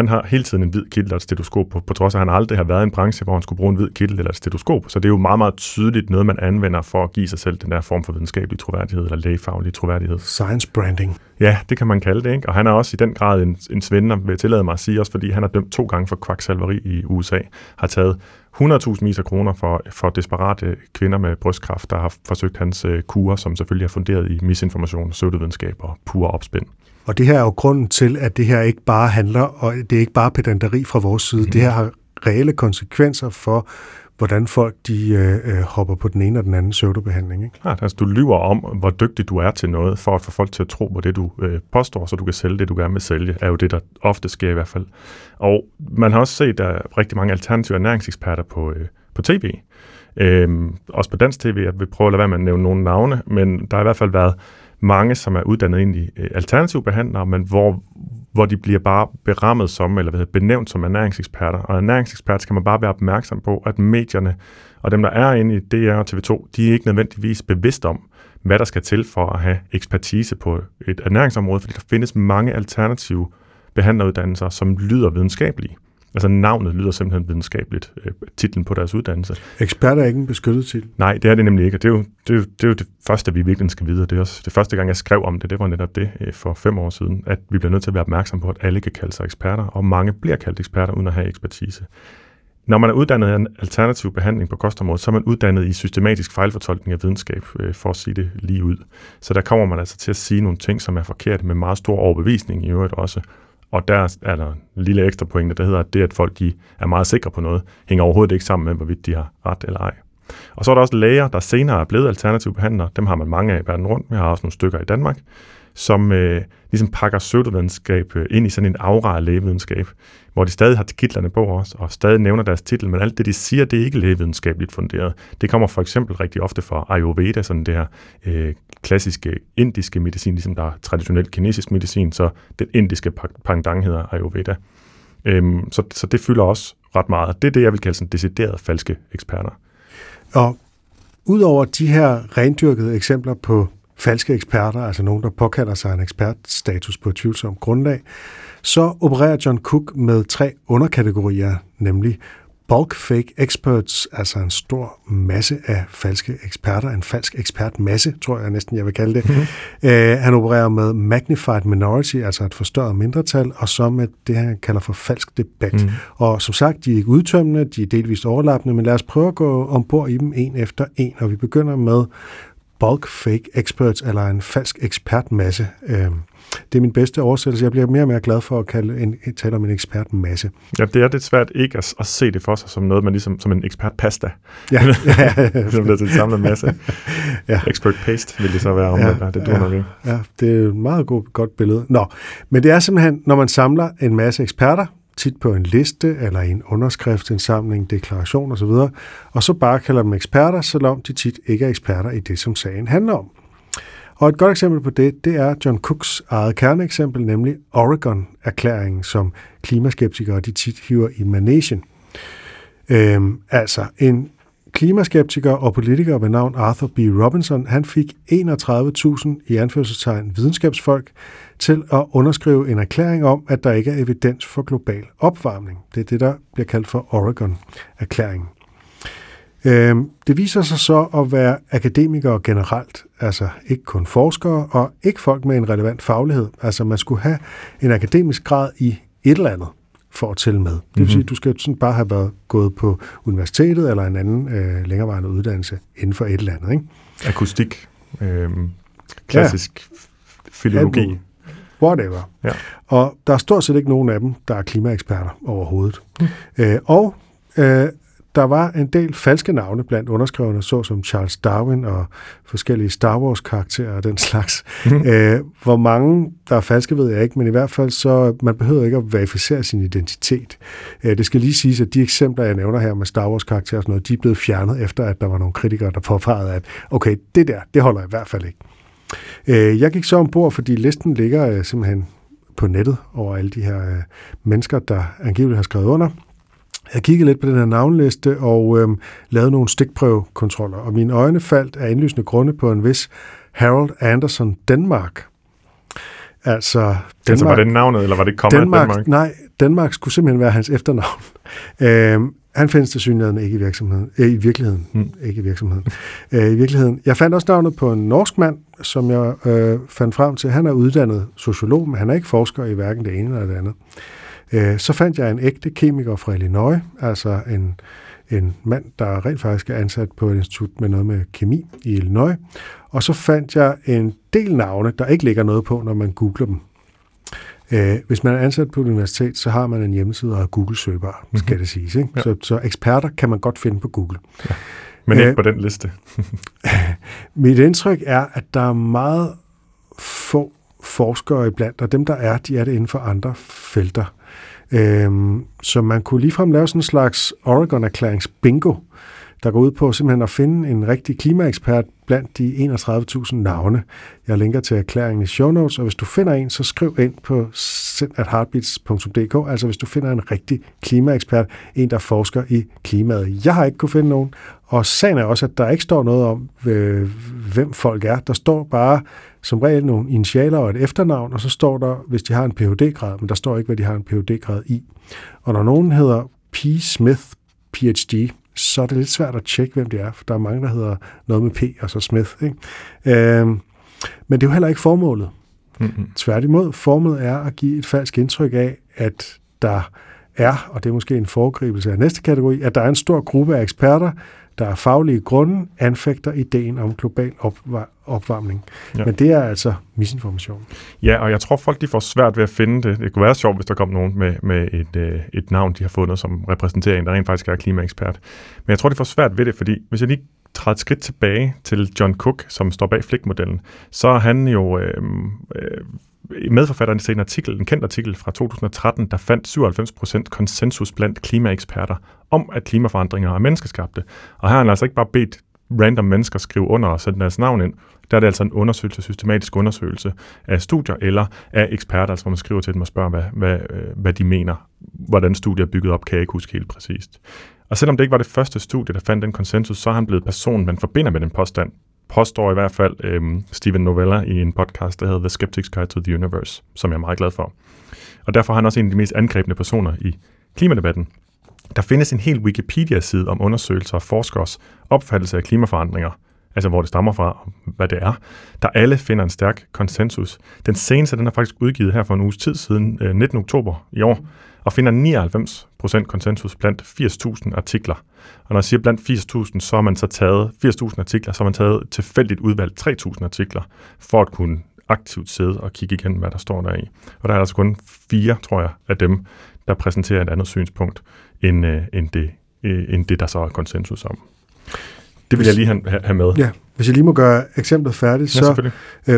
har hele tiden en hvid kittel og et stetoskop, på trods af, at han aldrig har været i en branche, hvor han skulle bruge en hvid kittel eller et stetoskop. Så det er jo meget, meget tydeligt noget, man anvender for at give sig selv den der form for videnskabelig troværdighed eller lægefaglig troværdighed. Science branding. Ja, det kan man kalde det, ikke? Og han er også i den grad en svindler, vil jeg tillade mig at sige, også fordi han er dømt 2 gange for kvaksalveri i USA, har taget 100.000 kroner for desperate kvinder med brystkræft, der har forsøgt hans kurer, som selvfølgelig er funderet i misinformation, pseudovidenskab og pur opspind. Og det her er jo grunden til, at det her ikke bare handler, og det er ikke bare pedanteri fra vores side. Det her har reelle konsekvenser for, hvordan folk de hopper på den ene og den anden pseudobehandling. Ikke? Klart, altså du lyver om, hvor dygtig du er til noget, for at få folk til at tro på det, du påstår, så du kan sælge det, du gerne vil sælge, er jo det, der ofte sker i hvert fald. Og man har også set rigtig mange alternative ernæringseksperter på tv. Også på dansk tv, jeg vil prøve at lade være med at nævne nogle navne, men der har i hvert fald været mange, som er uddannet egentlig alternative behandlere, men hvor de bliver bare berammet som, eller benævnt som ernæringseksperter. Og ernæringseksperter skal man bare være opmærksom på, at medierne og dem, der er inde i DR og TV2, de er ikke nødvendigvis bevidste om, hvad der skal til for at have ekspertise på et ernæringsområde, fordi der findes mange alternative behandleruddannelser, som lyder videnskabelige. Altså navnet lyder simpelthen videnskabeligt, titlen på deres uddannelse. Ekspert er ikke en beskyttet titel? Nej, det er det nemlig ikke, og det er jo det første, vi virkelig skal vide. Det er også det første gang, jeg skrev om det, det var netop det for 5 år siden, at vi bliver nødt til at være opmærksom på, at alle kan kalde sig eksperter, og mange bliver kaldt eksperter uden at have ekspertise. Når man er uddannet i en alternativ behandling på kostområdet, så er man uddannet i systematisk fejlfortolkning af videnskab, for at sige det lige ud. Så der kommer man altså til at sige nogle ting, som er forkerte, med meget stor overbevisning i øvrigt også. Og der er der en lille ekstra pointe, der hedder, at det, at folk de er meget sikre på noget, hænger overhovedet ikke sammen med, hvorvidt de har ret eller ej. Og så er der også læger, der senere er blevet alternative behandlere. Dem har man mange af i verden rundt. Vi har også nogle stykker i Danmark, som ligesom pakker pseudovidenskab ind i sådan en aura af lægevidenskab, hvor de stadig har titlerne på os, og stadig nævner deres titel, men alt det, de siger, det er ikke lægevidenskabeligt funderet. Det kommer for eksempel rigtig ofte fra Ayurveda, sådan det her klassiske indiske medicin, ligesom der er traditionel kinesisk medicin, så den indiske pendant hedder Ayurveda. Så det fylder også ret meget. Det er det, jeg vil kalde sådan decideret falske eksperter. Og udover de her rendyrkede eksempler på falske eksperter, altså nogen, der påkalder sig en ekspertstatus på et tvivlsomt grundlag, så opererer John Cook med 3 underkategorier, nemlig bulk fake experts, altså en stor masse af falske eksperter, en falsk ekspertmasse, tror jeg næsten, jeg vil kalde det. Han opererer med magnified minority, altså et forstørret mindretal, og så med det, han kalder for falsk debat. Mm. Og som sagt, de er ikke udtømmende, de er delvist overlappende, men lad os prøve at gå ombord i dem en efter en, og vi begynder med bulk fake experts, eller en falsk ekspertmasse. Det er min bedste oversættelse. Jeg bliver mere og mere glad for at tale om en ekspertmasse. Ja, det er lidt svært ikke at se det for sig som noget, man ligesom som en ekspertpasta. Ja. Som bliver til en samlet masse. Ja. Expert paste vil det så være om det. Det duer nok ikke. Ja, det er et meget godt billede. Nå, men det er simpelthen, når man samler en masse eksperter, tit på en liste eller en underskriftsindsamling, deklaration osv., og så bare kalder dem eksperter, selvom de tit ikke er eksperter i det, som sagen handler om. Og et godt eksempel på det er John Cooks eget kerneeksempel, nemlig Oregon-erklæringen, som klimaskeptikere de tit hiver i manegen. Altså, en klimaskeptiker og politiker ved navn Arthur B. Robinson, han fik 31.000 i anførselstegn videnskabsfolk til at underskrive en erklæring om, at der ikke er evidens for global opvarmning. Det er det, der bliver kaldt for Oregon-erklæringen. Det viser sig så at være akademikere generelt, altså ikke kun forskere, og ikke folk med en relevant faglighed. Altså man skulle have en akademisk grad i et eller andet for at tælle med. Det vil sige, du skal sådan bare have været gået på universitetet eller en anden længerevarende uddannelse inden for et eller andet. Ikke? Akustik, klassisk filologi. Whatever. Ja. Og der er stort set ikke nogen af dem, der er klimaeksperter overhovedet. Der var en del falske navne blandt underskriverne, såsom Charles Darwin og forskellige Star Wars-karakterer og den slags. Hvor mange der er falske, ved jeg ikke, men i hvert fald så, man behøver ikke at verificere sin identitet. Det skal lige siges, at de eksempler, jeg nævner her med Star Wars-karakterer og sådan noget, de er blevet fjernet efter, at der var nogle kritikere, der påpegede, at okay, det der, det holder i hvert fald ikke. Jeg gik så ombord, fordi listen ligger simpelthen på nettet over alle de her mennesker, der angiveligt har skrevet under. Jeg kiggede lidt på den her navnliste og lavede nogle stikprøvekontroller, og mine øjne faldt af indlysende grunde på en vis Harold Anderson Denmark. Altså var det navnet, eller var det kommet af Danmark? Nej, Danmark skulle simpelthen være hans efternavn. Han findes tilsyneladende ikke i virksomheden. Ikke i virksomheden. I virkeligheden. Jeg fandt også navnet på en norsk mand, som jeg fandt frem til. Han er uddannet sociolog, men han er ikke forsker i hverken det ene eller det andet. Så fandt jeg en ægte kemiker fra Illinois, altså en mand, der rent faktisk er ansat på et institut med noget med kemi i Illinois. Og så fandt jeg en del navne, der ikke ligger noget på, når man googler dem. Hvis man er ansat på et universitet, så har man en hjemmeside og Google-søgbar, skal det siges. Ikke? Ja. Så eksperter kan man godt finde på Google. Ja. Men ikke på den liste. Mit indtryk er, at der er meget få forskere iblandt, og dem, der er, de er det inden for andre felter. Så man kunne ligefrem lave sådan en slags Oregon-erklærings-bingo, der går ud på simpelthen at finde en rigtig klimaekspert blandt de 31.000 navne. Jeg linker til erklæringen i show notes, og hvis du finder en, så skriv ind på sendatheartbeats.dk, altså hvis du finder en rigtig klimaekspert, en der forsker i klimaet. Jeg har ikke kunne finde nogen, og sagen er også, at der ikke står noget om, hvem folk er. Der står bare som regel nogle initialer og et efternavn, og så står der, hvis de har en Ph.D.-grad, men der står ikke, hvad de har en Ph.D.-grad i. Og når nogen hedder P. Smith Ph.D., så er det lidt svært at tjekke, hvem det er, for der er mange, der hedder noget med P og så Smith. Ikke? Men det er jo heller ikke formålet. Tværtimod, formålet er at give et falsk indtryk af, at der er, og det er måske en foregribelse af næste kategori, at der er en stor gruppe af eksperter, der er faglige grunde, anfægter ideen om global opvarmning. Ja. Men det er altså misinformation. Ja, og jeg tror, folk de får svært ved at finde det. Det kunne være sjovt, hvis der kom nogen med et navn, de har fundet som repræsentering, der rent faktisk er klimaekspert. Men jeg tror, de får svært ved det, fordi hvis jeg lige træder et skridt tilbage til John Cook, som står bag FLIC-modellen, så er han jo medforfatteren til en kendt artikel fra 2013, der fandt 97% konsensus blandt klimaeksperter om, at klimaforandringer er menneskeskabte. Og her har han altså ikke bare bedt random mennesker skrive under og sætte deres navn ind. Der er det altså en undersøgelse, systematisk undersøgelse af studier eller af eksperter, altså hvor man skriver til dem og spørger, hvad de mener, hvordan studier er bygget op, kan jeg ikke huske helt præcist. Og selvom det ikke var det første studie, der fandt den konsensus, så er han blevet personen, man forbinder med den påstand påstår i hvert fald Stephen Novella i en podcast, der hedder The Skeptic's Guide to the Universe, som jeg er meget glad for. Og derfor har han også en af de mest angrebne personer i klimadebatten. Der findes en hel Wikipedia-side om undersøgelser og forskers opfattelse af klimaforandringer, altså hvor det stammer fra, og hvad det er, der alle finder en stærk konsensus. Den seneste, den er faktisk udgivet her for en uges tid siden, 19. oktober i år, og finder 99% konsensus blandt 80.000 artikler. Og når jeg siger blandt 80.000, så har man så taget 80.000 artikler, så har man taget tilfældigt udvalgt 3.000 artikler, for at kunne aktivt sidde og kigge igen, hvad der står deri. Og der er altså kun 4, tror jeg, af dem, der præsenterer et andet synspunkt, end det der så er konsensus om. Det vil jeg lige have med. Ja, hvis jeg lige må gøre eksemplet færdigt, så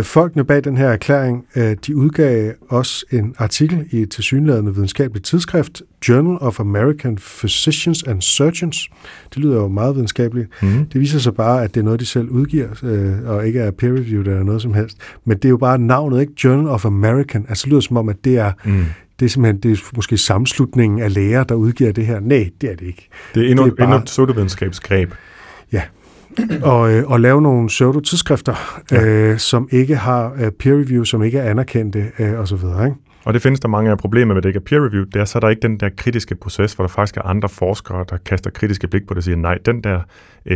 folkene bag den her erklæring, de udgav også en artikel i et tilsyneladende videnskabeligt tidsskrift, Journal of American Physicians and Surgeons. Det lyder jo meget videnskabeligt. Mm. Det viser sig bare, at det er noget, de selv udgiver, og ikke er peer-reviewed eller noget som helst. Men det er jo bare navnet, ikke? Journal of American. Altså det lyder som om, at det er... Mm. Det er simpelthen, det er måske sammenslutningen af læger, der udgiver det her. Nej, det er det ikke. Det er endnu et pseudovidenskabsgreb. Ja, og lave nogle pseudo-tidsskrifter, ja. Som ikke har peer-review, som ikke er anerkendte osv. Og det findes der mange af problemer med, det ikke er peer-review. Det er så der ikke den der kritiske proces, hvor der faktisk er andre forskere, der kaster kritiske blik på det og siger, nej, den der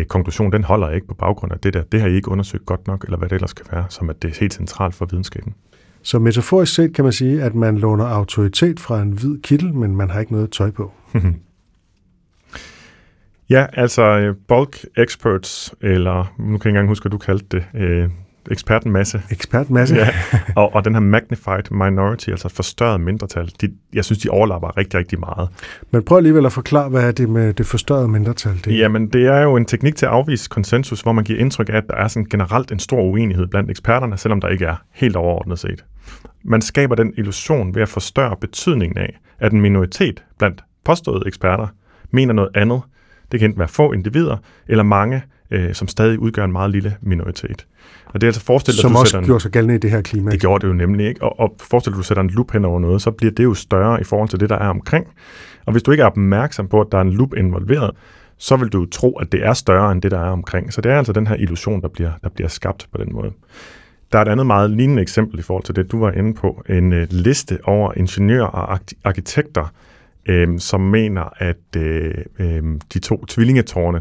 konklusion, den holder ikke på baggrund af det der. Det har I ikke undersøgt godt nok, eller hvad det ellers kan være, som at det er helt centralt for videnskaben. Så metaforisk set kan man sige, at man låner autoritet fra en hvid kittel, men man har ikke noget tøj på. Ja, altså bulk experts, eller nu kan jeg ikke engang huske, at du kaldte det, ekspertmasse. Ekspertmasse. Ja. Og den her magnified minority, altså forstørret mindretal, jeg synes, de overlapper rigtig, rigtig meget. Men prøv alligevel at forklare, hvad er det med det forstørrede mindretal? Jamen, det er jo en teknik til at afvise konsensus, hvor man giver indtryk af, at der er sådan generelt en stor uenighed blandt eksperterne, selvom der ikke er helt overordnet set. Man skaber den illusion ved at forstørre betydningen af, at en minoritet blandt påståede eksperter mener noget andet. Det kan enten være få individer, eller mange, som stadig udgør en meget lille minoritet. Og det er altså forestillet, som at du også gjorde sig gældende i det her klima. Det gjorde det jo nemlig ikke. Og forestil dig, at du sætter en lup hen over noget, så bliver det jo større i forhold til det, der er omkring. Og hvis du ikke er opmærksom på, at der er en lup involveret, så vil du tro, at det er større end det, der er omkring. Så det er altså den her illusion, der bliver skabt på den måde. Der er et andet meget lignende eksempel i forhold til det, du var inde på. En liste over ingeniører og arkitekter, som mener, at de to tvillingetårne,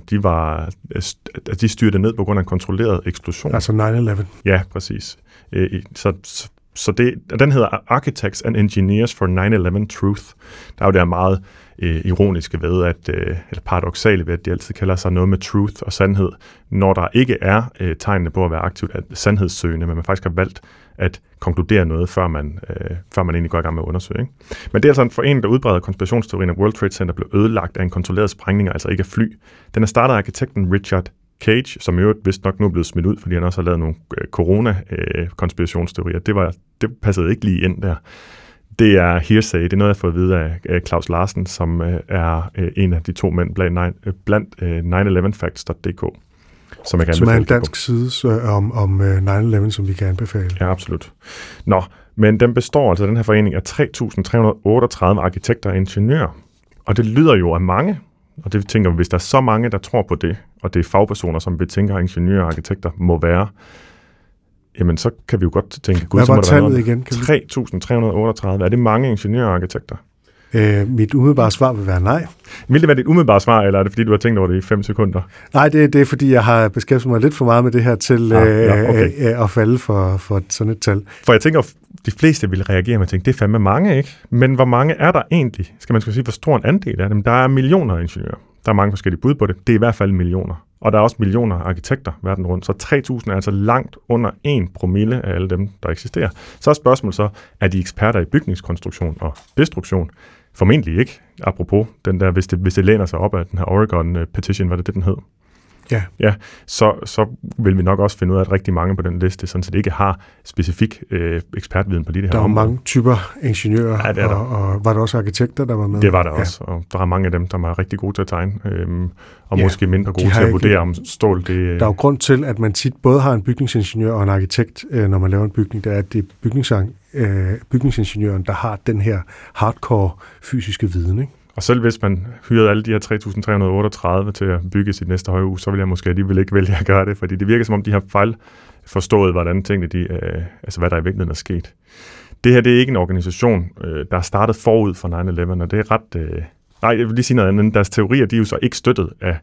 de styrte ned på grund af en kontrolleret eksplosion. Altså 9/11. Ja, præcis. Så den hedder Architects and Engineers for 9/11 Truth. Der er jo det meget ironiske ved, eller paradoksale ved, at de altid kalder sig noget med truth og sandhed, når der ikke er tegnene på at være aktivt sandhedssøgende, men man faktisk har valgt at konkludere noget, før man egentlig går i gang med at undersøge. Ikke? Men det er altså en forening, der udbreder konspirationsteorien, at World Trade Center blev ødelagt af en kontrolleret sprængning, altså ikke af fly. Den er startet af arkitekten Richard Cage, som i øvrigt vist nok nu er blevet smidt ud, fordi han også har lavet nogle corona-konspirationsteorier. Det passede ikke lige ind der. Det er hearsay. Det er noget, jeg har fået at vide af Claus Larsen, som er en af de to mænd blandt 911facts.dk. Som er en dansk side om 9/11, som vi kan anbefale. Ja, absolut. Nå, men den består altså, den her forening, af 3.338 arkitekter og ingeniører. Og det lyder jo af mange, og det tænker vi, hvis der er så mange, der tror på det, og det er fagpersoner, som vi tænker, ingeniører og arkitekter må være, jamen så kan vi jo godt tænke, gud, så må der være igen, 3.338, er det mange ingeniører og arkitekter? Mit umiddelbare svar vil være nej. Vil det være dit umiddelbare svar, eller er det fordi, du har tænkt over det i 5 sekunder? Nej, det er fordi, jeg har beskæftiget mig lidt for meget med det her til at falde for sådan et tal. For jeg tænker, de fleste vil reagere med at tænke, det er fandme mange, ikke? Men hvor mange er der egentlig? Skal man sige, hvor stor en andel af dem? Der er millioner af ingeniører. Der er mange forskellige bud på det. Det er i hvert fald millioner. Og der er også millioner af arkitekter verden rundt. Så 3.000 er altså langt under 1% af alle dem, der eksisterer. Så er spørgsmålet så, er de eksperter i bygningskonstruktion og destruktion? Formentlig ikke. Apropos den der, hvis det læner sig op af den her Oregon-petition, var det den hed? Ja. Ja, så vil vi nok også finde ud af, at rigtig mange på den liste, sådan set ikke har specifik ekspertviden på lige det her område. Der var mange typer ingeniører, ja, det er der. Og var der også arkitekter, der var med? Det var der også, og der er mange af dem, der var rigtig gode til at tegne, og måske mindre gode til at vurdere om stål. Der er jo grund til, at man tit både har en bygningsingeniør og en arkitekt, når man laver en bygning, der er det bygningsingeniøren, der har den her hardcore fysiske viden, ikke? Og selv hvis man hyrede alle de her 3.338 til at bygge sit næste højhus, så ville jeg måske alligevel ikke vælge at gøre det, fordi det virker som om, de har fejlforstået, hvordan tingene altså hvad der i virkeligheden er sket. Det her, det er ikke en organisation, der er startet forud for 9/11, og det er ret... Nej, jeg vil lige sige noget andet. Deres teorier, de er jo så ikke støttet af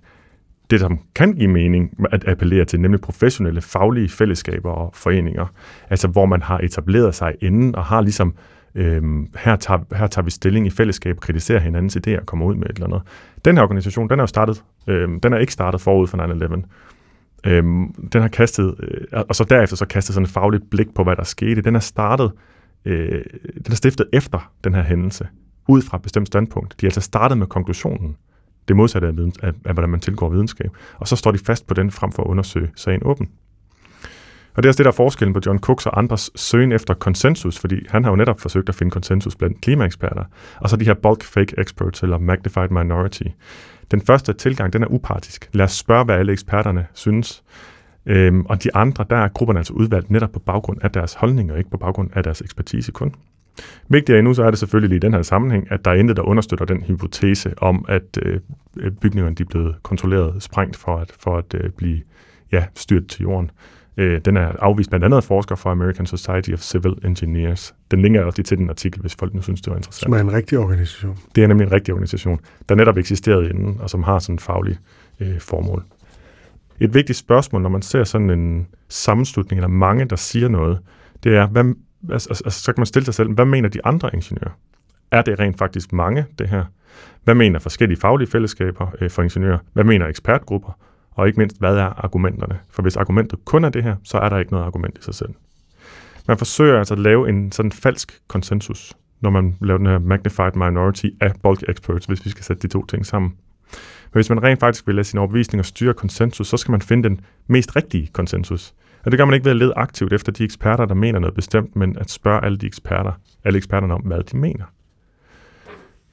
det, som kan give mening at appellere til, nemlig professionelle, faglige fællesskaber og foreninger. Altså, hvor man har etableret sig inden og har ligesom... Her tager vi stilling i fællesskab, kritiserer hinandens idéer og kommer ud med et eller andet. Den her organisation, den er jo startet, den er ikke startet forud for 9/11. Den har kastet, og så derefter så kastet sådan et fagligt blik på, hvad der skete. Den er startet, den er stiftet efter den her hændelse, ud fra et bestemt standpunkt. De er altså startet med konklusionen, det modsatte af hvordan man tilgår videnskab, og så står de fast på den frem for at undersøge sagen åben. Og det er også det, der er forskellen på John Cooks og andres søgen efter konsensus, fordi han har jo netop forsøgt at finde konsensus blandt klimaeksperter, og så de her bulk fake experts eller magnified minority. Den første tilgang, den er upartisk. Lad os spørge, hvad alle eksperterne synes. Og de andre, der er grupperne altså udvalgt netop på baggrund af deres holdninger, ikke på baggrund af deres ekspertise kun. Vigtigere endnu, så er det selvfølgelig i den her sammenhæng, at der er intet, der understøtter den hypotese om, at bygningerne de er blevet kontrolleret, sprængt for at blive styrt til jorden. Den er afvist blandt andet af forskere fra American Society of Civil Engineers. Den linker også lige til den artikel, hvis folk nu synes, det var interessant. Som er en rigtig organisation. Det er nemlig en rigtig organisation, der netop eksisterede inden, og som har sådan et fagligt formål. Et vigtigt spørgsmål, når man ser sådan en sammenslutning, eller mange, der siger noget, det er, hvad, altså, så kan man stille sig selv, hvad mener de andre ingeniører? Er det rent faktisk mange, det her? Hvad mener forskellige faglige fællesskaber for ingeniører? Hvad mener ekspertgrupper? Og ikke mindst, hvad er argumenterne? For hvis argumentet kun er det her, så er der ikke noget argument i sig selv. Man forsøger altså at lave en sådan falsk konsensus, når man laver den her magnified minority af bulk experts, hvis vi skal sætte de to ting sammen. Men hvis man rent faktisk vil lade sine overbevisninger styre konsensus, så skal man finde den mest rigtige konsensus. Og det gør man ikke ved at lede aktivt efter de eksperter, der mener noget bestemt, men at spørge alle eksperterne om, hvad de mener.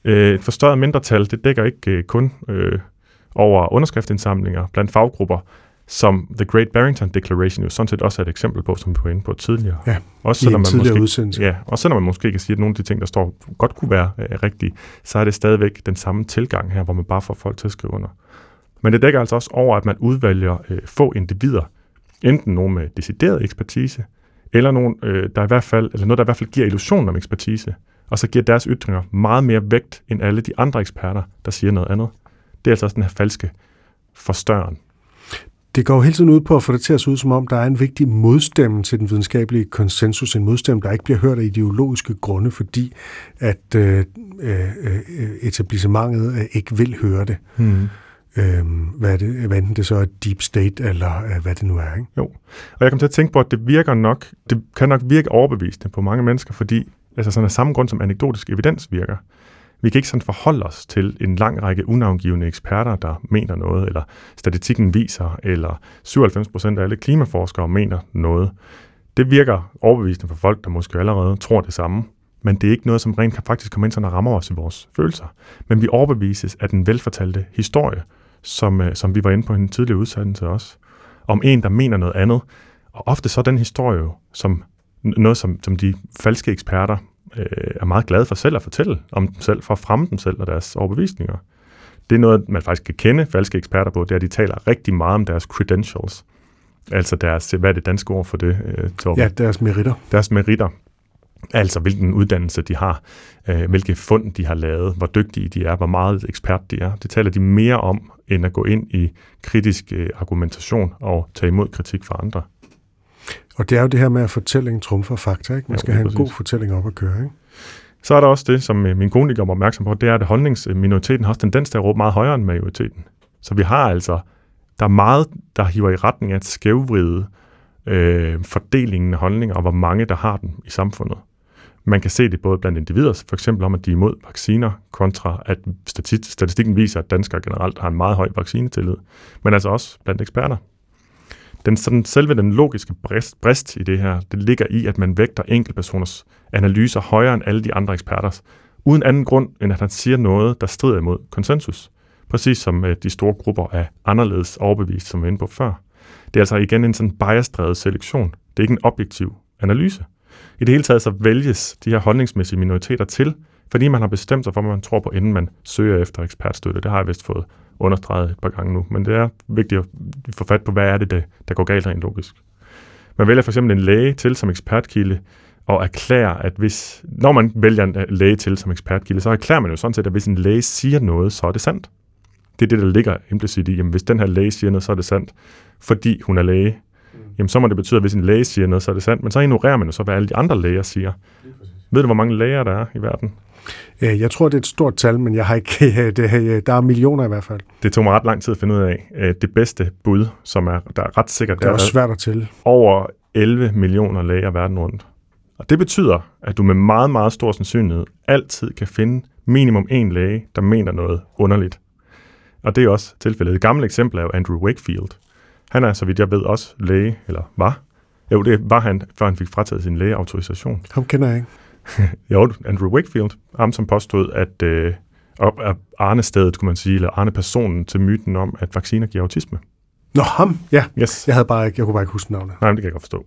Et forstørret mindretal, det dækker ikke kun... over underskriftindsamlinger blandt faggrupper, som The Great Barrington Declaration jo sådan set også er et eksempel på, som vi var inde på tidligere. Ja, også selvom man tidligere udsendelse. Ja, og selvom man måske kan sige, at nogle af de ting, der står godt kunne være rigtige, så er det stadigvæk den samme tilgang her, hvor man bare får folk til at skrive under. Men det dækker altså også over, at man udvælger få individer, enten nogen med decideret ekspertise, eller nogen, der i hvert fald giver illusionen om ekspertise, og så giver deres ytringer meget mere vægt end alle de andre eksperter, der siger noget andet. Det er altså også den her falske forstørren. Det går jo hele tiden ud på at få det til at se ud, som om der er en vigtig modstemme til den videnskabelige konsensus. En modstemme, der ikke bliver hørt af ideologiske grunde, fordi at etablissementet ikke vil høre det. Hmm. Hvad enten det så er deep state, eller hvad det nu er. Ikke? Jo, og jeg kom til at tænke på, at det kan nok virke overbevisende på mange mennesker, fordi altså sådan af samme grund som anekdotisk evidens virker. Vi kan ikke sådan forholde os til en lang række unavngivne eksperter, der mener noget, eller statistikken viser, eller 97% af alle klimaforskere mener noget. Det virker overbevisende for folk, der måske allerede tror det samme, men det er ikke noget, som rent kan faktisk komme ind sådan og rammer os i vores følelser. Men vi overbevises af den velfortalte historie, som vi var inde på i en tidligere udsendelse også, om en, der mener noget andet. Og ofte så er den historie jo som noget, som de falske eksperter er meget glade for selv at fortælle om dem selv, for at fremme dem selv og deres overbevisninger. Det er noget, man faktisk kan kende falske eksperter på, det er, at de taler rigtig meget om deres credentials. Altså deres, hvad er det danske ord for det, Torben? Ja, deres meritter. Deres meritter. Altså hvilken uddannelse de har, hvilke fund de har lavet, hvor dygtige de er, hvor meget ekspert de er. Det taler de mere om, end at gå ind i kritisk argumentation og tage imod kritik fra andre. Og det er jo det her med, at fortælling trumfer fakta, ikke? Man skal have en god fortælling op at køre, ikke? Så er der også det, som min kone gør mig opmærksom på, det er, at holdningsminoriteten har også tendens til at råbe meget højere end majoriteten. Så vi har altså, der er meget, der hiver i retning af at skævvride fordelingen af holdninger, og hvor mange, der har dem i samfundet. Man kan se det både blandt individer, for eksempel om, at de er imod vacciner, kontra at statistikken viser, at danskere generelt har en meget høj vaccinetillid, men altså også blandt eksperter. Den logiske brist i det her, det ligger i, at man vægter enkeltpersoners analyser højere end alle de andre eksperters, uden anden grund, end at han siger noget, der strider imod konsensus. Præcis som de store grupper er anderledes overbevist, som vi var inde på før. Det er altså igen en sådan bias-drevet selektion. Det er ikke en objektiv analyse. I det hele taget så vælges de her holdningsmæssige minoriteter til fordi man har bestemt sig for, hvad man tror på, inden man søger efter ekspertstøtte. Det har jeg vist fået understreget et par gange nu, men det er vigtigt at få fat på, hvad er det, der går galt rent logisk. Man vælger for eksempel en læge til som ekspertkilde, og erklærer, at hvis, når man vælger en læge til som ekspertkilde, så erklærer man jo sådan set, at hvis en læge siger noget, så er det sandt. Det er det, der ligger implicit i, jamen hvis den her læge siger noget, så er det sandt, fordi hun er læge. Jamen så må det betyde, at hvis en læge siger noget, så er det sandt, men så ignorerer man jo så, hvad alle de andre læger siger. Ved du, hvor mange læger der er i verden? Jeg tror, det er et stort tal, men jeg har ikke, der er millioner i hvert fald. Det tog mig ret lang tid at finde ud af. Det bedste bud, som er, der er ret sikkert, det er også svært at tælle. Over 11 millioner læger verden rundt. Og det betyder, at du med meget, meget stor sandsynlighed altid kan finde minimum en læge, der mener noget underligt. Og det er også tilfældet. Et gammelt eksempel er jo Andrew Wakefield. Han er, så vidt jeg ved, også læge, eller var. Jo, det var han, før han fik frataget sin lægeautorisation. Ham kender jeg ikke. Jo, Andrew Wakefield, ham som påstod, at Arne-stedet, kunne man sige, eller Arne-personen til myten om, at vacciner giver autisme. Nå, ham? Ja, yes. Jeg kunne bare ikke huske navnet. Nej, det kan jeg godt forstå.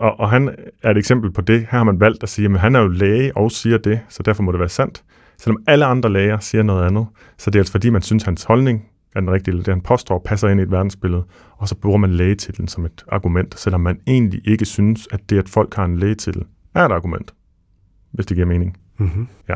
Og han er et eksempel på det. Her har man valgt at sige, at han er jo læge og siger det, så derfor må det være sandt. Selvom alle andre læger siger noget andet, så det er altså fordi, man synes, hans holdning er den rigtige, det han påstår, passer ind i et verdensbillede, og så bruger man lægetitlen som et argument, selvom man egentlig ikke synes, at det, at folk har en lægetitel, er et argument. Hvis det giver mening. Mm-hmm. Ja.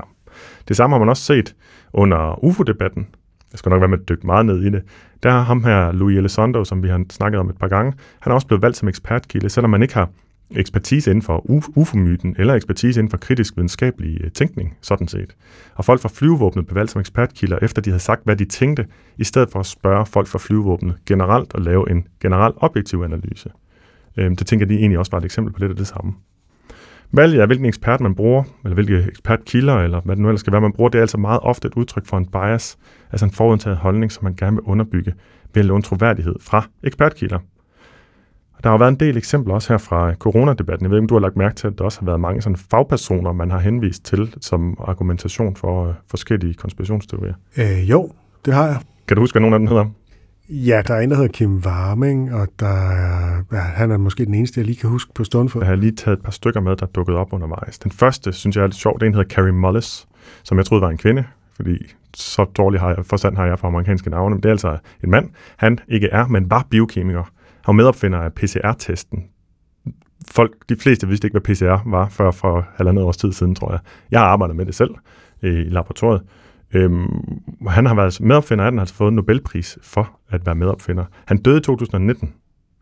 Det samme har man også set under UFO-debatten. Jeg skal nok være med at dykke meget ned i det. Der har ham her, Louis Elizondo, som vi har snakket om et par gange, han er også blevet valgt som ekspertkilde, selvom man ikke har ekspertise inden for UFO-myten, eller ekspertise inden for kritisk videnskabelig tænkning, sådan set. Og folk fra flyvevåbnet blev valgt som ekspertkilder, efter de havde sagt, hvad de tænkte, i stedet for at spørge folk fra flyvevåbnet generelt og lave en generel objektiv analyse. Det tænker de egentlig også var et eksempel på lidt af det samme. Valget af, hvilken ekspert man bruger, eller hvilke ekspertkilder, eller hvad det nu ellers skal være, man bruger, det er altså meget ofte et udtryk for en bias, altså en forudtaget holdning, som man gerne vil underbygge ved at låne troværdighed fra ekspertkilder. Der har været en del eksempler også her fra coronadebatten. Jeg ved ikke, om du har lagt mærke til, at der også har været mange sådan fagpersoner, man har henvist til som argumentation for forskellige konspirationsteorier. Jo, det har jeg. Kan du huske, hvad nogen af dem hedder? Ja, der er en, der hedder Kim Warming, og han er måske den eneste, jeg lige kan huske på stående fod. Jeg har lige taget et par stykker med, der dukkede op undervejs. Den første, synes jeg er lidt sjovt, en hedder Carrie Mullis, som jeg troede var en kvinde, fordi så dårlig forstand har jeg for amerikanske navne, men det er altså en mand. Han ikke er, men var biokemiker. Han var medopfinder af PCR-testen. De fleste vidste ikke, hvad PCR var før for halvandet års tid siden, tror jeg. Jeg har arbejdet med det selv i laboratoriet. Han har været medopfinder af den, har altså fået en Nobelpris for at være medopfinder. Han døde i 2019,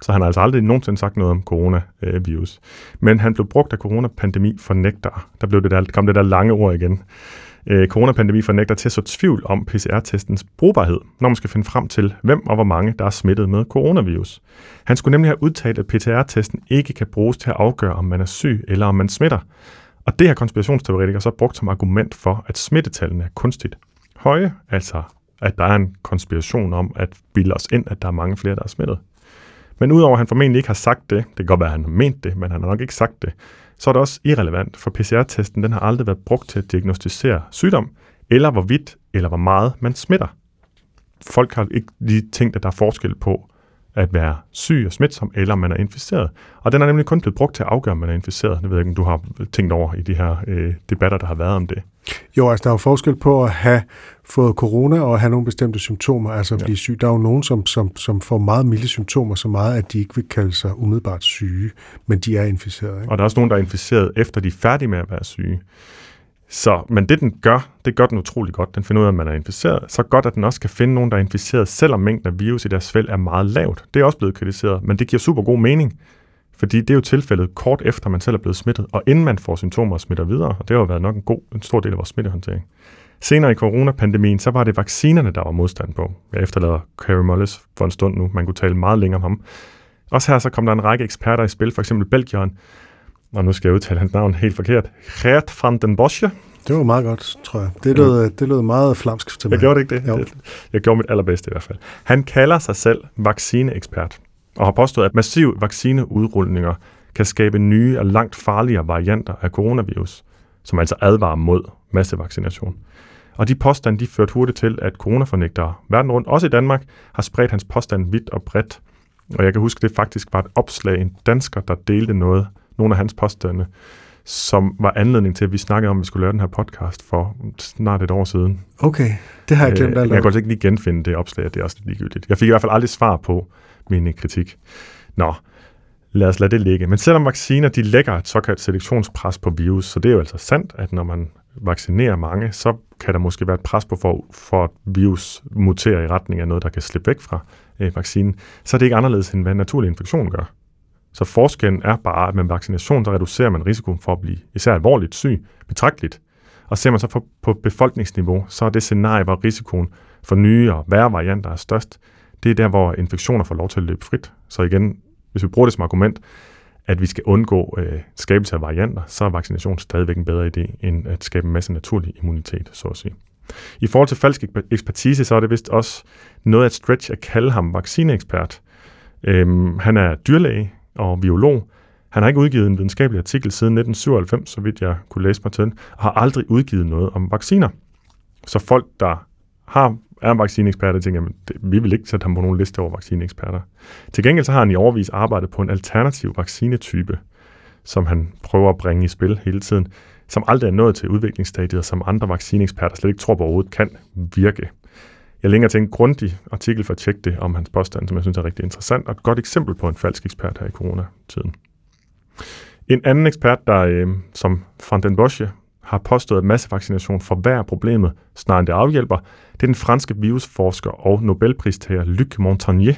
så han har altså aldrig nogensinde sagt noget om coronavirus. Men han blev brugt af coronapandemi-fornægtere. Der kom det der lange ord igen. Coronapandemi-fornægtere til at så tvivl om PCR-testens brugbarhed, når man skal finde frem til, hvem og hvor mange, der er smittet med coronavirus. Han skulle nemlig have udtalt, at PCR-testen ikke kan bruges til at afgøre, om man er syg eller om man smitter. Og det har konspirationsteoretikere så brugt som argument for, at smittetallene er kunstigt høje, altså at der er en konspiration om at bilde os ind, at der er mange flere, der er smittet. Men udover at han formentlig ikke har sagt det, det kan godt være, at han har ment det, men han har nok ikke sagt det, så er det også irrelevant, for PCR-testen den har aldrig været brugt til at diagnostisere sygdom, eller hvorvidt eller hvor meget man smitter. Folk har ikke lige tænkt, at der er forskel på at være syg og smitsom, eller man er inficeret. Og den er nemlig kun blevet brugt til at afgøre, om man er inficeret. Det ved jeg ikke, om du har tænkt over i de her debatter, der har været om det. Jo, altså der er jo forskel på at have fået corona og have nogle bestemte symptomer, altså at blive syg. Der er jo nogen, som får meget milde symptomer, så meget, at de ikke vil kalde sig umiddelbart syge, men de er inficeret. Ikke? Og der er også nogen, der er inficeret, efter de er færdige med at være syge. Så, men det den gør, det gør den utrolig godt. Den finder ud af, at man er inficeret. Så godt, at den også kan finde nogen, der er inficeret, selvom mængden af virus i deres svæl er meget lavt. Det er også blevet kritiseret, men det giver super god mening. Fordi det er jo tilfældet kort efter, man selv er blevet smittet, og inden man får symptomer og smitter videre. Og det har jo været nok en stor del af vores smittehåndtering. Senere i coronapandemien, så var det vaccinerne, der var modstand på. Jeg efterlader Carrie Mullis for en stund nu. Man kunne tale meget længere om ham. Også her så kom der en række eksperter i spil, f.eks. belgieren. Og nu skal jeg udtale hans navn helt forkert. Gert van den Bosche. Det var meget godt, tror jeg. Det lød meget flamsk til mig. Jeg gjorde det ikke det? Jo. Jeg gjorde mit allerbedste i hvert fald. Han kalder sig selv vaccineekspert, og har påstået, at massive vaccineudrulninger kan skabe nye og langt farligere varianter af coronavirus, som altså advarer mod massevaccination. Og de påstande, de førte hurtigt til, at coronafornægtere verden rundt, også i Danmark, har spredt hans påstand vidt og bredt. Og jeg kan huske, det faktisk var et opslag, en dansker, der delte noget, nogle af hans påstande, som var anledning til, at vi snakkede om, at vi skulle lave den her podcast for snart et år siden. Okay, det har jeg glemt allerede. Jeg kan godt ikke lige genfinde det opslag, det er også ligegyldigt. Jeg fik i hvert fald aldrig svar på min kritik. Nå, lad os lade det ligge. Men selvom vacciner, de lægger et såkaldt selektionspres på virus, så det er jo altså sandt, at når man vaccinerer mange, så kan der måske være et pres på for at virus muterer i retning af noget, der kan slippe væk fra vaccinen, så er det ikke anderledes, end hvad en naturlig infektion gør. Så forskellen er bare, at med vaccination, så reducerer man risikoen for at blive især alvorligt syg, betragteligt. Og ser man så på befolkningsniveau, så er det scenarie, hvor risikoen for nye og værre varianter er størst, det er der, hvor infektioner får lov til at løbe frit. Så igen, hvis vi bruger det som argument, at vi skal undgå skabelse af varianter, så er vaccination stadigvæk en bedre idé, end at skabe en masse naturlig immunitet, så at sige. I forhold til falsk ekspertise, så er det vist også noget at stretch at kalde ham vaccineekspert. Han er dyrlæge og biolog. Han har ikke udgivet en videnskabelig artikel siden 1997, så vidt jeg kunne læse mig til, og har aldrig udgivet noget om vacciner. Så folk, der er vaccineeksperter, tænker, at vi vil ikke sætte ham på nogen liste over vaccineeksperter. Til gengæld så har han i årevis arbejdet på en alternativ vaccinetype, som han prøver at bringe i spil hele tiden, som aldrig er nået til udviklingsstadiet, og som andre vaccineeksperter slet ikke tror på overhovedet kan virke. Jeg linker til en grundig artikel for at tjekke det om hans påstand, som jeg synes er rigtig interessant, og et godt eksempel på en falsk ekspert her i coronatiden. En anden ekspert, der som van den Bosche, har påstået, at massevaccination forværrer problemet, snarere end det afhjælper, det er den franske virusforsker og Nobelpristager Luc Montagnier.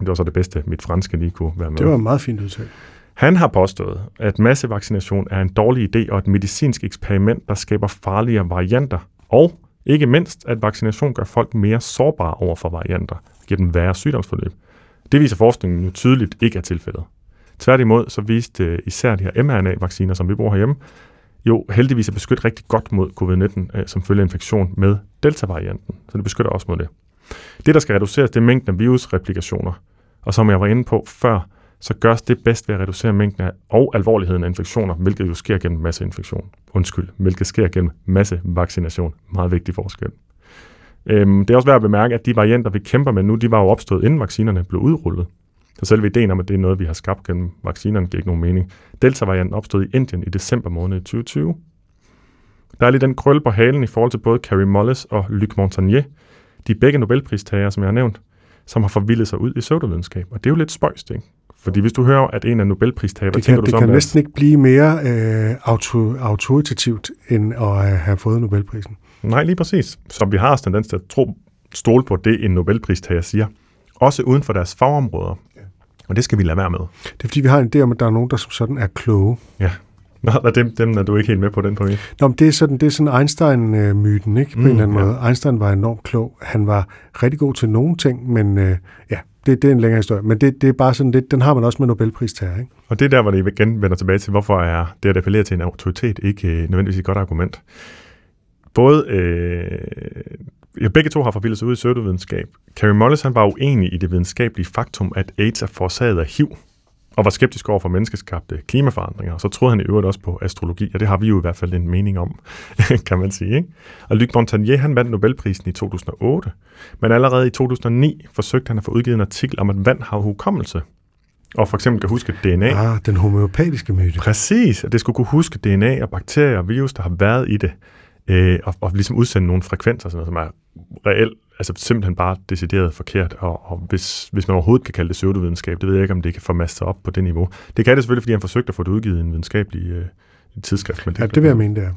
Det var så det bedste, mit franske lige kunne være med. Det var meget fint udtalt. Han har påstået, at massevaccination er en dårlig idé og et medicinsk eksperiment, der skaber farligere varianter, og ikke mindst, at vaccination gør folk mere sårbare over for varianter, giver dem værre sygdomsforløb. Det viser forskningen nu tydeligt ikke er tilfældet. Tværtimod så viste især de her mRNA-vacciner, som vi bruger herhjemme, jo heldigvis er beskyttet rigtig godt mod covid-19 som følge af infektion med delta-varianten, så det beskytter også mod det. Det, der skal reduceres, det er mængden af virusreplikationer, og som jeg var inde på før, så gørs det bedst ved at reducere mængden af og alvorligheden af infektioner, hvilket jo sker gennem masseinfektion. Hvilket sker gennem massevaccination. Meget vigtig forskel. Det er også værd at bemærke, at de varianter, vi kæmper med nu, de var jo opstået, inden vaccinerne blev udrullet. Så selve ideen om, at det er noget, vi har skabt gennem vaccinerne, giver ikke nogen mening. Delta-varianten opstod i Indien i december måned 2020. Der er lige den krølle på halen i forhold til både Carrie Mullis og Luc Montagnier. De er begge Nobelpristagere, som jeg har nævnt, som har forvildet sig ud i pseudovidenskab. Og det er jo lidt spøjst, ikke? Fordi hvis du hører, at en af Nobelpristagere, hvad tænker du så om det? Det kan næsten ikke blive mere autoritativt, end at have fået Nobelprisen. Nej, lige præcis. Så vi har også tendens til at stole på det, en Nobelpristager siger. Også uden for deres fagområder. Ja. Og det skal vi lade være med. Det er fordi, vi har en idé om, at der er nogen, der som sådan er kloge. Ja. Nå, og dem er du ikke helt med på den point. Nå, men det er sådan Einstein-myten, ikke? På en eller anden måde. Einstein var enormt klog. Han var rigtig god til nogle ting, men det er en længere historie. Men det er bare sådan lidt, den har man også med Nobelpristager, ikke? Og det er der, hvor det igen vender tilbage til, hvorfor er det at appellere til en autoritet ikke nødvendigvis et godt argument. Begge to har forvildet sig ud i pseudovidenskab. Carrie Mullis, han var uenig i det videnskabelige faktum, at AIDS er forårsaget af HIV, og var skeptisk over for menneskeskabte klimaforandringer, og så troede han i øvrigt også på astrologi, og det har vi jo i hvert fald en mening om, kan man sige. Ikke? Og Luc Montagnier, han vandt Nobelprisen i 2008, men allerede i 2009 forsøgte han at få udgivet en artikel om, at vand har hukommelse, og for eksempel kan huske DNA. Den homøopatiske myte. Præcis, at det skulle kunne huske DNA og bakterier og virus, der har været i det, og ligesom udsende nogle frekvenser, sådan noget, som er reelt, altså simpelthen bare decideret forkert, og hvis man overhovedet kan kalde det pseudovidenskab, det ved jeg ikke, om det kan formaste sig op på det niveau. Det kan det selvfølgelig, fordi han forsøgte at få det udgivet i en videnskabelig tidsskrift. Men det vil jeg mene, det er.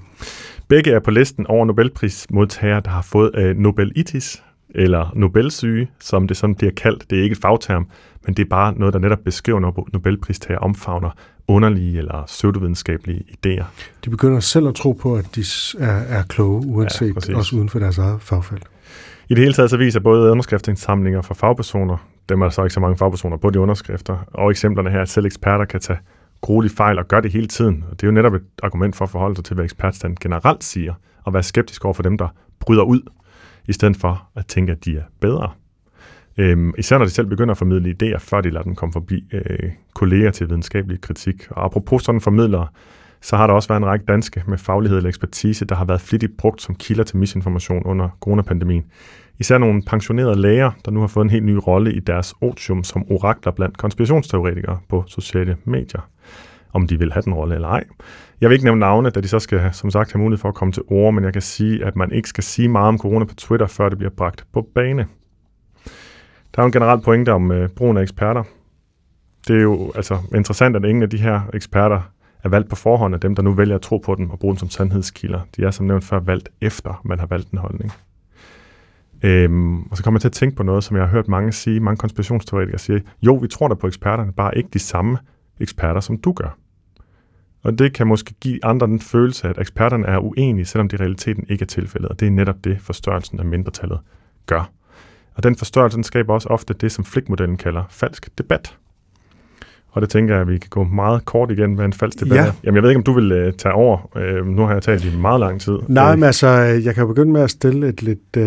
Begge er på listen over Nobelprismodtagere, der har fået Nobelitis, eller Nobelsyge, som det sådan bliver kaldt. Det er ikke et fagterm, men det er bare noget, der netop beskriver, når Nobelpristager omfavner underlige eller pseudovidenskabelige idéer. De begynder selv at tro på, at de er kloge, uanset også uden for deres eget fagfelt. I det hele taget så viser både underskriftsindsamlinger fra fagpersoner, dem er der så ikke så mange fagpersoner på de underskrifter, og eksemplerne her, at selv eksperter kan tage gruelige fejl og gøre det hele tiden. Og det er jo netop et argument for at forholde sig til, hvad ekspertstanden generelt siger, og være skeptisk over for dem, der bryder ud, i stedet for at tænke, at de er bedre. Især når de selv begynder at formidle idéer, før de lader dem komme forbi kolleger til videnskabelig kritik. Og apropos sådan formidlere, så har der også været en række danske med faglighed eller ekspertise, der har været flittigt brugt som kilder til misinformation under coronapandemien. Især nogle pensionerede læger, der nu har fået en helt ny rolle i deres otium som orakler blandt konspirationsteoretikere på sociale medier. om de vil have den rolle eller ej. Jeg vil ikke nævne navne, da de så skal, som sagt, have mulighed for at komme til ord, men jeg kan sige, at man ikke skal sige meget om corona på Twitter, før det bliver bragt på bane. Der er jo en generel pointe om brugen af eksperter. Det er jo altså interessant, at ingen af de her eksperter er valgt på forhånd af dem, der nu vælger at tro på dem og bruge dem som sandhedskilder. De er som nævnt før valgt efter, man har valgt en holdning. Og så kommer jeg til at tænke på noget, som jeg har hørt mange sige, mange konspirationsteoretikere siger, jo, vi tror da på eksperterne, bare ikke de samme eksperter, som du gør. Og det kan måske give andre den følelse, at eksperterne er uenige, selvom det i realiteten ikke er tilfældet, og det er netop det, forstørrelsen af mindretallet gør. Og den forstørrelse skaber også ofte det, som FLIC-modellen kalder falsk debat. Og det tænker jeg, at vi kan gå meget kort igen med en falsk debat. Ja. Jamen, jeg ved ikke, om du vil tage over. Nu har jeg talt i meget lang tid. Nej, men altså, jeg kan begynde med at stille et lidt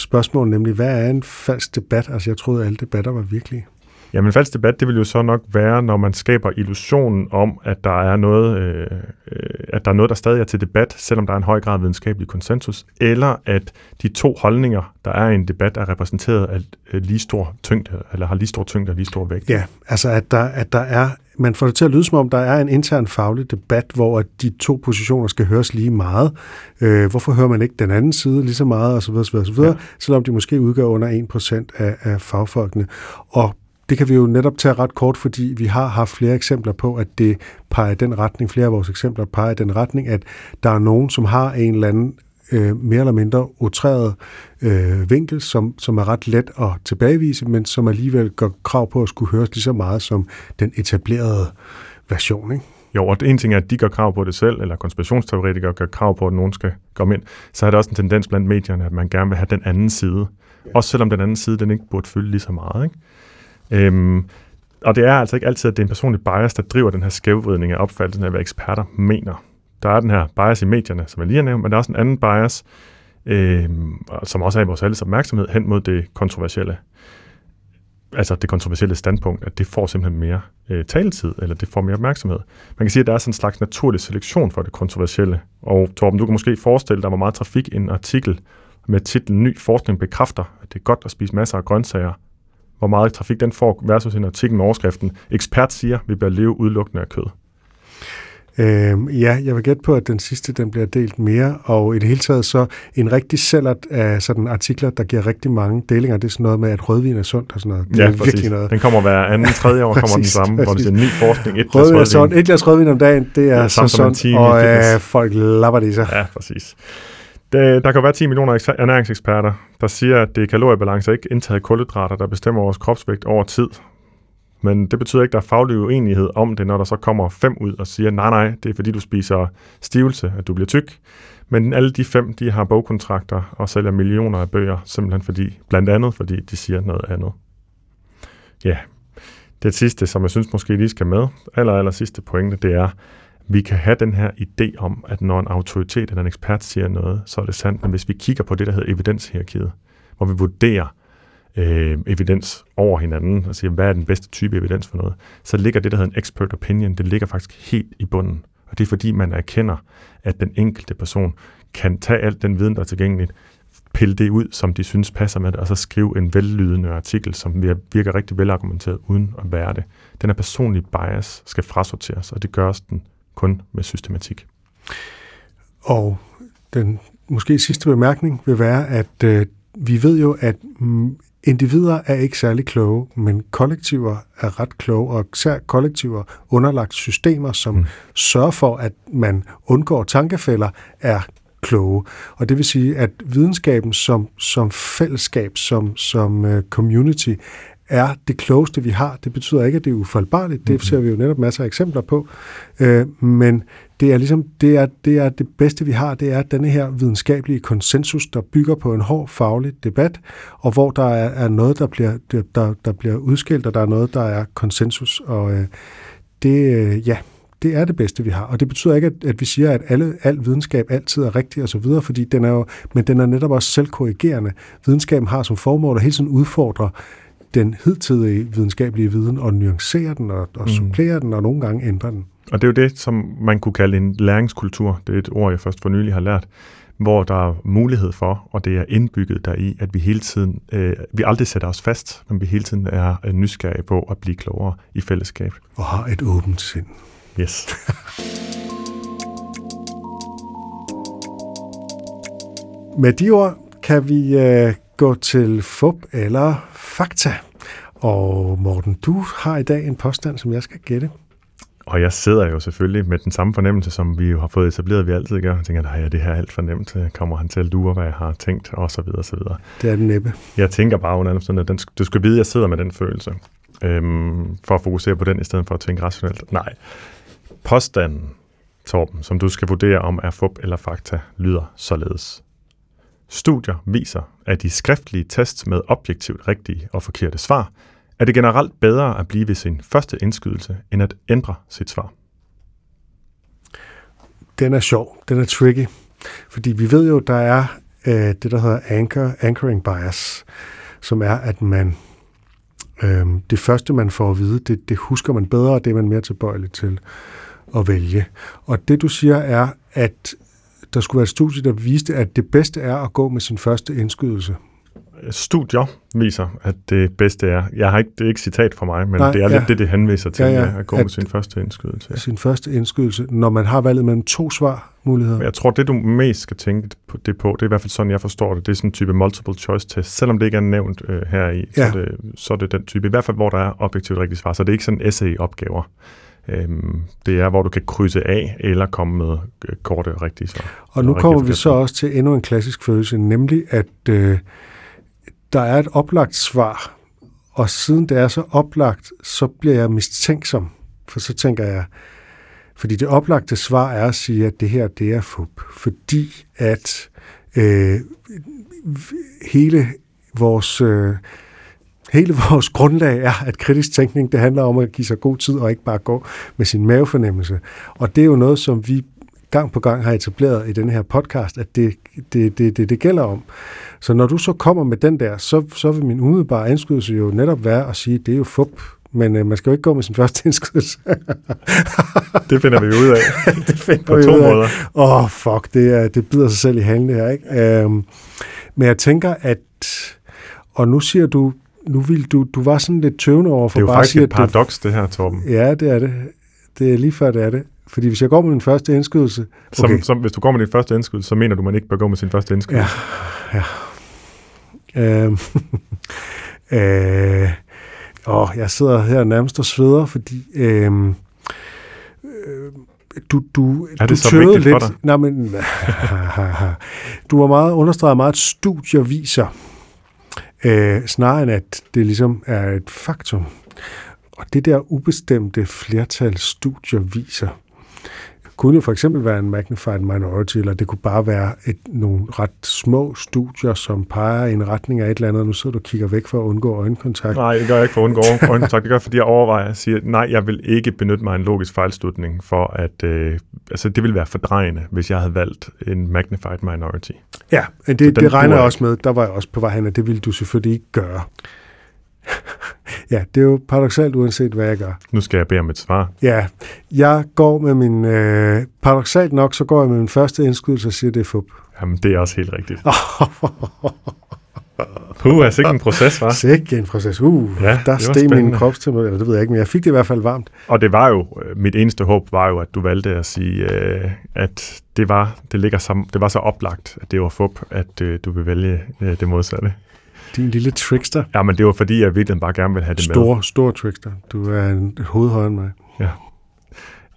spørgsmål, nemlig, hvad er en falsk debat? Altså, jeg troede, at alle debatter var virkelige. Jamen, en falsk debat, det vil jo så nok være, når man skaber illusionen om, at der er noget, der stadig er til debat, selvom der er en høj grad videnskabelig konsensus, eller at de to holdninger, der er i en debat, er repræsenteret af lige stor tyngde, eller har lige stor tyngde og lige stor vægt. Ja, altså at der er, man får det til at lyde som om, der er en intern faglig debat, hvor de to positioner skal høres lige meget. Hvorfor hører man ikke den anden side lige så meget, osv., ja. Selvom de måske udgør under 1% af fagfolkene. Og det kan vi jo netop tage ret kort, fordi vi har haft flere eksempler på, at det peger i den retning, flere af vores eksempler peger i den retning, at der er nogen, som har en eller anden mere eller mindre outreret vinkel, som er ret let at tilbagevise, men som alligevel gør krav på at skulle høres lige så meget som den etablerede version, ikke? Jo, og en ting er, at de gør krav på det selv, eller konspirationsteoretikere gør krav på, at nogen skal komme ind. Så er der også en tendens blandt medierne, at man gerne vil have den anden side. Også selvom den anden side, den ikke burde fylde lige så meget, ikke? Og det er altså ikke altid, at det er en personlig bias, der driver den her skævvridning af opfattelsen af, hvad eksperter mener. Der er den her bias i medierne, som jeg lige har nævnt, men der er også en anden bias, som også er i vores alles opmærksomhed, hen mod det kontroversielle. Altså det kontroversielle standpunkt, at det får simpelthen mere taletid, eller det får mere opmærksomhed. Man kan sige, at der er sådan en slags naturlig selektion for det kontroversielle. Og Torben, du kan måske forestille dig, hvor meget trafik en artikel med titlen "Ny forskning bekræfter, at det er godt at spise masser af grøntsager", hvor meget trafik den får versus en artikel med overskriften "Ekspert siger, vi bør leve udelukkende af kød". Ja, jeg vil gætte på, at den sidste, den bliver delt mere, og i det hele taget så en rigtig sælgert af sådan artikler, der giver rigtig mange delinger. Det er sådan noget med, at rødvin er sundt og sådan noget. Det, ja, er virkelig noget. Den kommer hver anden, tredje år, kommer den samme, præcis. Hvor det er ny forskning, et glas rødvin. Er sundt, et glas rødvin om dagen, det er så sundt, og folk lapper det i sig. Ja, præcis. Der kan være 10 millioner ernæringseksperter, der siger, at det er kaloriebalance, ikke indtaget kulhydrater, der bestemmer vores kropsvægt over tid. Men det betyder ikke, at der er faglig uenighed om det, når der så kommer 5 ud og siger, nej, det er fordi, du spiser stivelse, at du bliver tyk. Men alle de 5, de har bogkontrakter og sælger millioner af bøger, simpelthen fordi, blandt andet fordi de siger noget andet. Ja, det sidste, som jeg synes måske lige skal med, eller sidste pointe, det er, vi kan have den her idé om, at når en autoritet eller en ekspert siger noget, så er det sandt. Men hvis vi kigger på det, der hedder evidenshierarkiet, hvor vi vurderer evidens over hinanden og siger, hvad er den bedste type evidens for noget, så ligger det, der hedder en expert opinion, det ligger faktisk helt i bunden. Og det er fordi, man erkender, at den enkelte person kan tage alt den viden, der er tilgængeligt, pille det ud, som de synes passer med det, og så skrive en vellydende artikel, som virker rigtig velargumenteret uden at være det. Den her personlige bias skal frasorteres, og det gøres den kun med systematik. Og den måske sidste bemærkning vil være, at vi ved jo, at individer er ikke særlig kloge, men kollektiver er ret kloge, og især kollektiver underlagt systemer, som sørger for, at man undgår tankefælder, er kloge. Og det vil sige, at videnskaben som fællesskab, som community, er det klogeste, vi har. Det betyder ikke, at det er ufejlbarligt. Det ser vi jo netop masser af eksempler på. Men det er ligesom det er det bedste, vi har. Det er denne her videnskabelige konsensus, der bygger på en hård faglig debat, og hvor der er noget, der bliver udskilt, og der er noget, der er konsensus. Og det er det bedste, vi har. Og det betyder ikke, at vi siger, at al videnskab altid er rigtig og så videre, fordi den er netop også selvkorrigerende. Videnskaben har som formål at hele tiden udfordre den hidtidige videnskabelige viden, og nuancerer den, og supplerer den, og nogle gange ændrer den. Og det er jo det, som man kunne kalde en læringskultur. Det er et ord, jeg først for nylig har lært. hvor der er mulighed for, og det er indbygget deri, at vi hele tiden, vi aldrig sætter os fast, men vi hele tiden er nysgerrige på at blive klogere i fællesskab. Og har et åbent sind. Yes. Med de ord kan vi gå til fup eller fakta. Og Morten, du har i dag en påstand, som jeg skal gætte. Og jeg sidder jo selvfølgelig med den samme fornemmelse, som vi jo har fået etableret, vi altid gør. Jeg tænker, nej, ja, det her er alt for nemt. Kommer han til at lure, hvad jeg har tænkt, og så videre, og så videre. Det er den næppe. Jeg tænker bare under andet sådan, at du skal vide, at jeg sidder med den følelse. For at fokusere på den, i stedet for at tænke rationelt. Nej. Påstanden, Torben, som du skal vurdere, om er fup eller fakta, lyder således. Studier viser, at de skriftlige tests med objektivt rigtige og forkerte svar, er det generelt bedre at blive ved sin første indskydelse, end at ændre sit svar? Den er sjov. Den er tricky. Fordi vi ved jo, der er det, der hedder anchoring bias, som er, at man det første, man får at vide, det husker man bedre, og det er man mere tilbøjelig til at vælge. Og det, du siger, er, at der skulle være et studie, der viste, at det bedste er at gå med sin første indskydelse. Studier viser, at det bedste er... Det er ikke citat fra mig, men nej, det er lidt det henviser til, at gå med sin første indskydelse. Ja. Sin første indskydelse, når man har valget mellem to svarmuligheder. Jeg tror, det du mest skal tænke det på, det er i hvert fald sådan, jeg forstår det. Det er sådan en type multiple choice test. Selvom det ikke er nævnt heri, ja. Så er det den type. I hvert fald, hvor der er objektivt rigtigt svar. Så det er ikke sådan essay-opgaver. Det er, hvor du kan krydse af eller komme med korte rigtige svar. Og nu kommer vi så også til endnu en klassisk følelse, nemlig at... der er et oplagt svar, og siden det er så oplagt, så bliver jeg mistænksom. For så tænker jeg, fordi det oplagte svar er at sige, at det her, det er fup. Fordi at hele vores grundlag er, at kritisk tænkning, det handler om at give sig god tid og ikke bare gå med sin mavefornemmelse. Og det er jo noget, som vi gang på gang har etableret i den her podcast, at det gælder om. Så når du så kommer med den der, så vil min umiddelbare indskydelse jo netop være at sige, at det er jo fup, men man skal jo ikke gå med sin første indskydelse. Det finder vi ud af. Det finder på vi to ud af. Måder. Åh, fuck, det bider sig selv i halen det her, ikke? Men jeg tænker, at... Og nu siger du... Du var sådan lidt tøvende over for bare at sige... Det er jo faktisk et paradoks, det her, Torben. Ja, det er det. Det er lige før, det er det. Fordi hvis jeg går med min første indskydelse... Okay. Hvis du går med din første indskydelse, så mener du, man ikke bør gå med sin første indskydelse? Ja. Jeg sidder her nærmest og sveder, fordi... Du er det du så vigtigt lidt for dig? Nej, men... Du har meget understreget meget, at studier viser, snarere end at det ligesom er et faktum. Og det der ubestemte flertal studier viser, kunne jo for eksempel være en magnified minority, eller det kunne bare være nogle ret små studier, som peger i en retning af et eller andet. Nu sidder du og kigger væk for at undgå øjenkontakt. Nej, det gør jeg ikke for at undgå øjenkontakt. Det gør jeg, fordi jeg overvejer at sige, at nej, jeg vil ikke benytte mig af en logisk fejlslutning for at... det ville være fordrejende, hvis jeg havde valgt en magnified minority. Ja, det regner jeg også med. Der var jeg også på vej hen, at det ville du selvfølgelig ikke gøre. Ja, det er jo paradoksalt uanset hvad jeg gør. Nu skal jeg bede om et svar. Ja, jeg går med min... paradoksalt nok, så går jeg med min første indskydelse og siger, det er fup. Jamen, det er også helt rigtigt. Sikke en proces, hva'? Sikke en proces. Ja, der steg min kropstemperatur, eller det ved jeg ikke, men jeg fik det i hvert fald varmt. Og det var jo... Mit eneste håb var jo, at du valgte at sige, at det var så oplagt, at det var fup, at du vil vælge det modsatte. Din lille trickster. Ja, men det var fordi, jeg virkelig bare gerne ville have det med. Stor trickster. Du er en hovedhøjere end mig. Ja,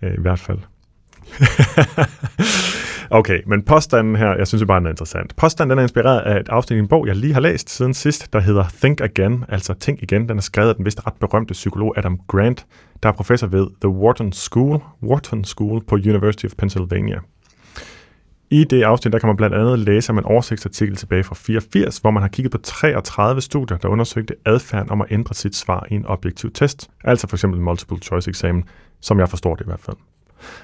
i hvert fald. Okay, men påstanden her, jeg synes jo bare, den er interessant. Påstanden er inspireret af et afsnit i en bog, jeg lige har læst siden sidst, der hedder Think Again, altså Tænk Igen. Den er skrevet af den vist ret berømte psykolog Adam Grant, der er professor ved The Wharton School på University of Pennsylvania. I det afsnit, der kan man blandt andet læse om en oversigtsartikel tilbage fra 84, hvor man har kigget på 33 studier, der undersøgte adfærden om at ændre sit svar i en objektiv test, altså f.eks. en multiple choice eksamen, som jeg forstår det i hvert fald.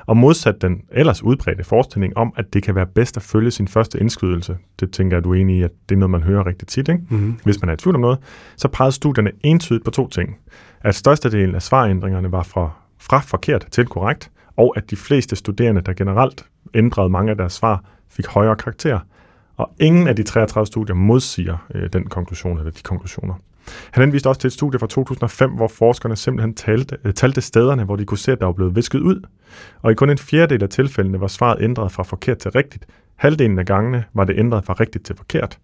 Og modsat den ellers udbredte forestilling om, at det kan være bedst at følge sin første indskydelse, det tænker jeg, du er enig i, at det er noget, man hører rigtig tit, ikke? Mm-hmm. Hvis man er i tvivl om noget, så pegede studierne entydigt på to ting. At størstedelen af svarændringerne var fra forkert til korrekt, og at de fleste studerende, der generelt ændrede mange af deres svar, fik højere karakter, og ingen af de 33 studier modsiger den konklusion eller de konklusioner. Han henviste også til et studie fra 2005, hvor forskerne simpelthen talte stederne, hvor de kunne se, at der var blevet visket ud, og i kun en fjerdedel af tilfældene var svaret ændret fra forkert til rigtigt. Halvdelen af gangene var det ændret fra rigtigt til forkert.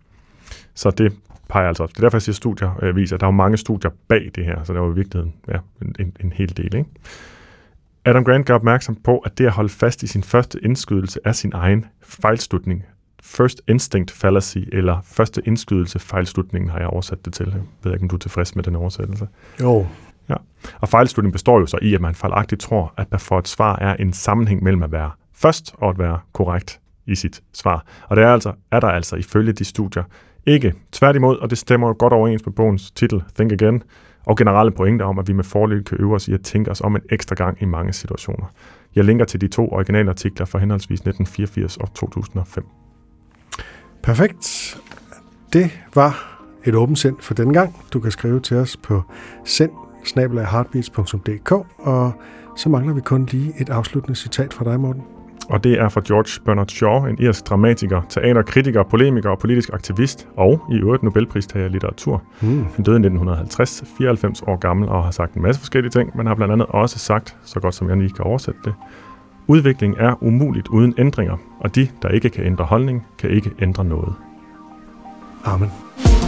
Så det peger altså op. Det er derfor, jeg siger, at studier viser, at der er mange studier bag det her, så der var i virkeligheden en hel del, ikke? Adam Grant gør opmærksom på, at det at holde fast i sin første indskydelse er sin egen fejlslutning. First instinct fallacy, eller første indskydelse fejlslutningen, har jeg oversat det til. Jeg ved ikke, om du er tilfreds med den oversættelse. Jo. Ja. Og fejlslutningen består jo så i, at man fejlagtigt tror, at der for et svar er en sammenhæng mellem at være først og at være korrekt i sit svar. Og det er der altså ifølge de studier ikke. Tværtimod, og det stemmer jo godt overens med bogens titel, Think Again, og generelle pointer om, at vi med fordel kan øve os i at tænke os om en ekstra gang i mange situationer. Jeg linker til de to originale artikler fra henholdsvis 1984 og 2005. Perfekt. Det var et åbent sind for denne gang. Du kan skrive til os på send@heartbeats.dk, og så mangler vi kun lige et afsluttende citat fra dig, Morten. Og det er fra George Bernard Shaw, en irsk dramatiker, teaterkritiker, polemiker og politisk aktivist, og i øvrigt Nobelpristager i litteratur. Han døde i 1950, 94 år gammel, og har sagt en masse forskellige ting, men har blandt andet også sagt, så godt som jeg lige kan oversætte det: udvikling er umuligt uden ændringer, og de, der ikke kan ændre holdning, kan ikke ændre noget. Amen.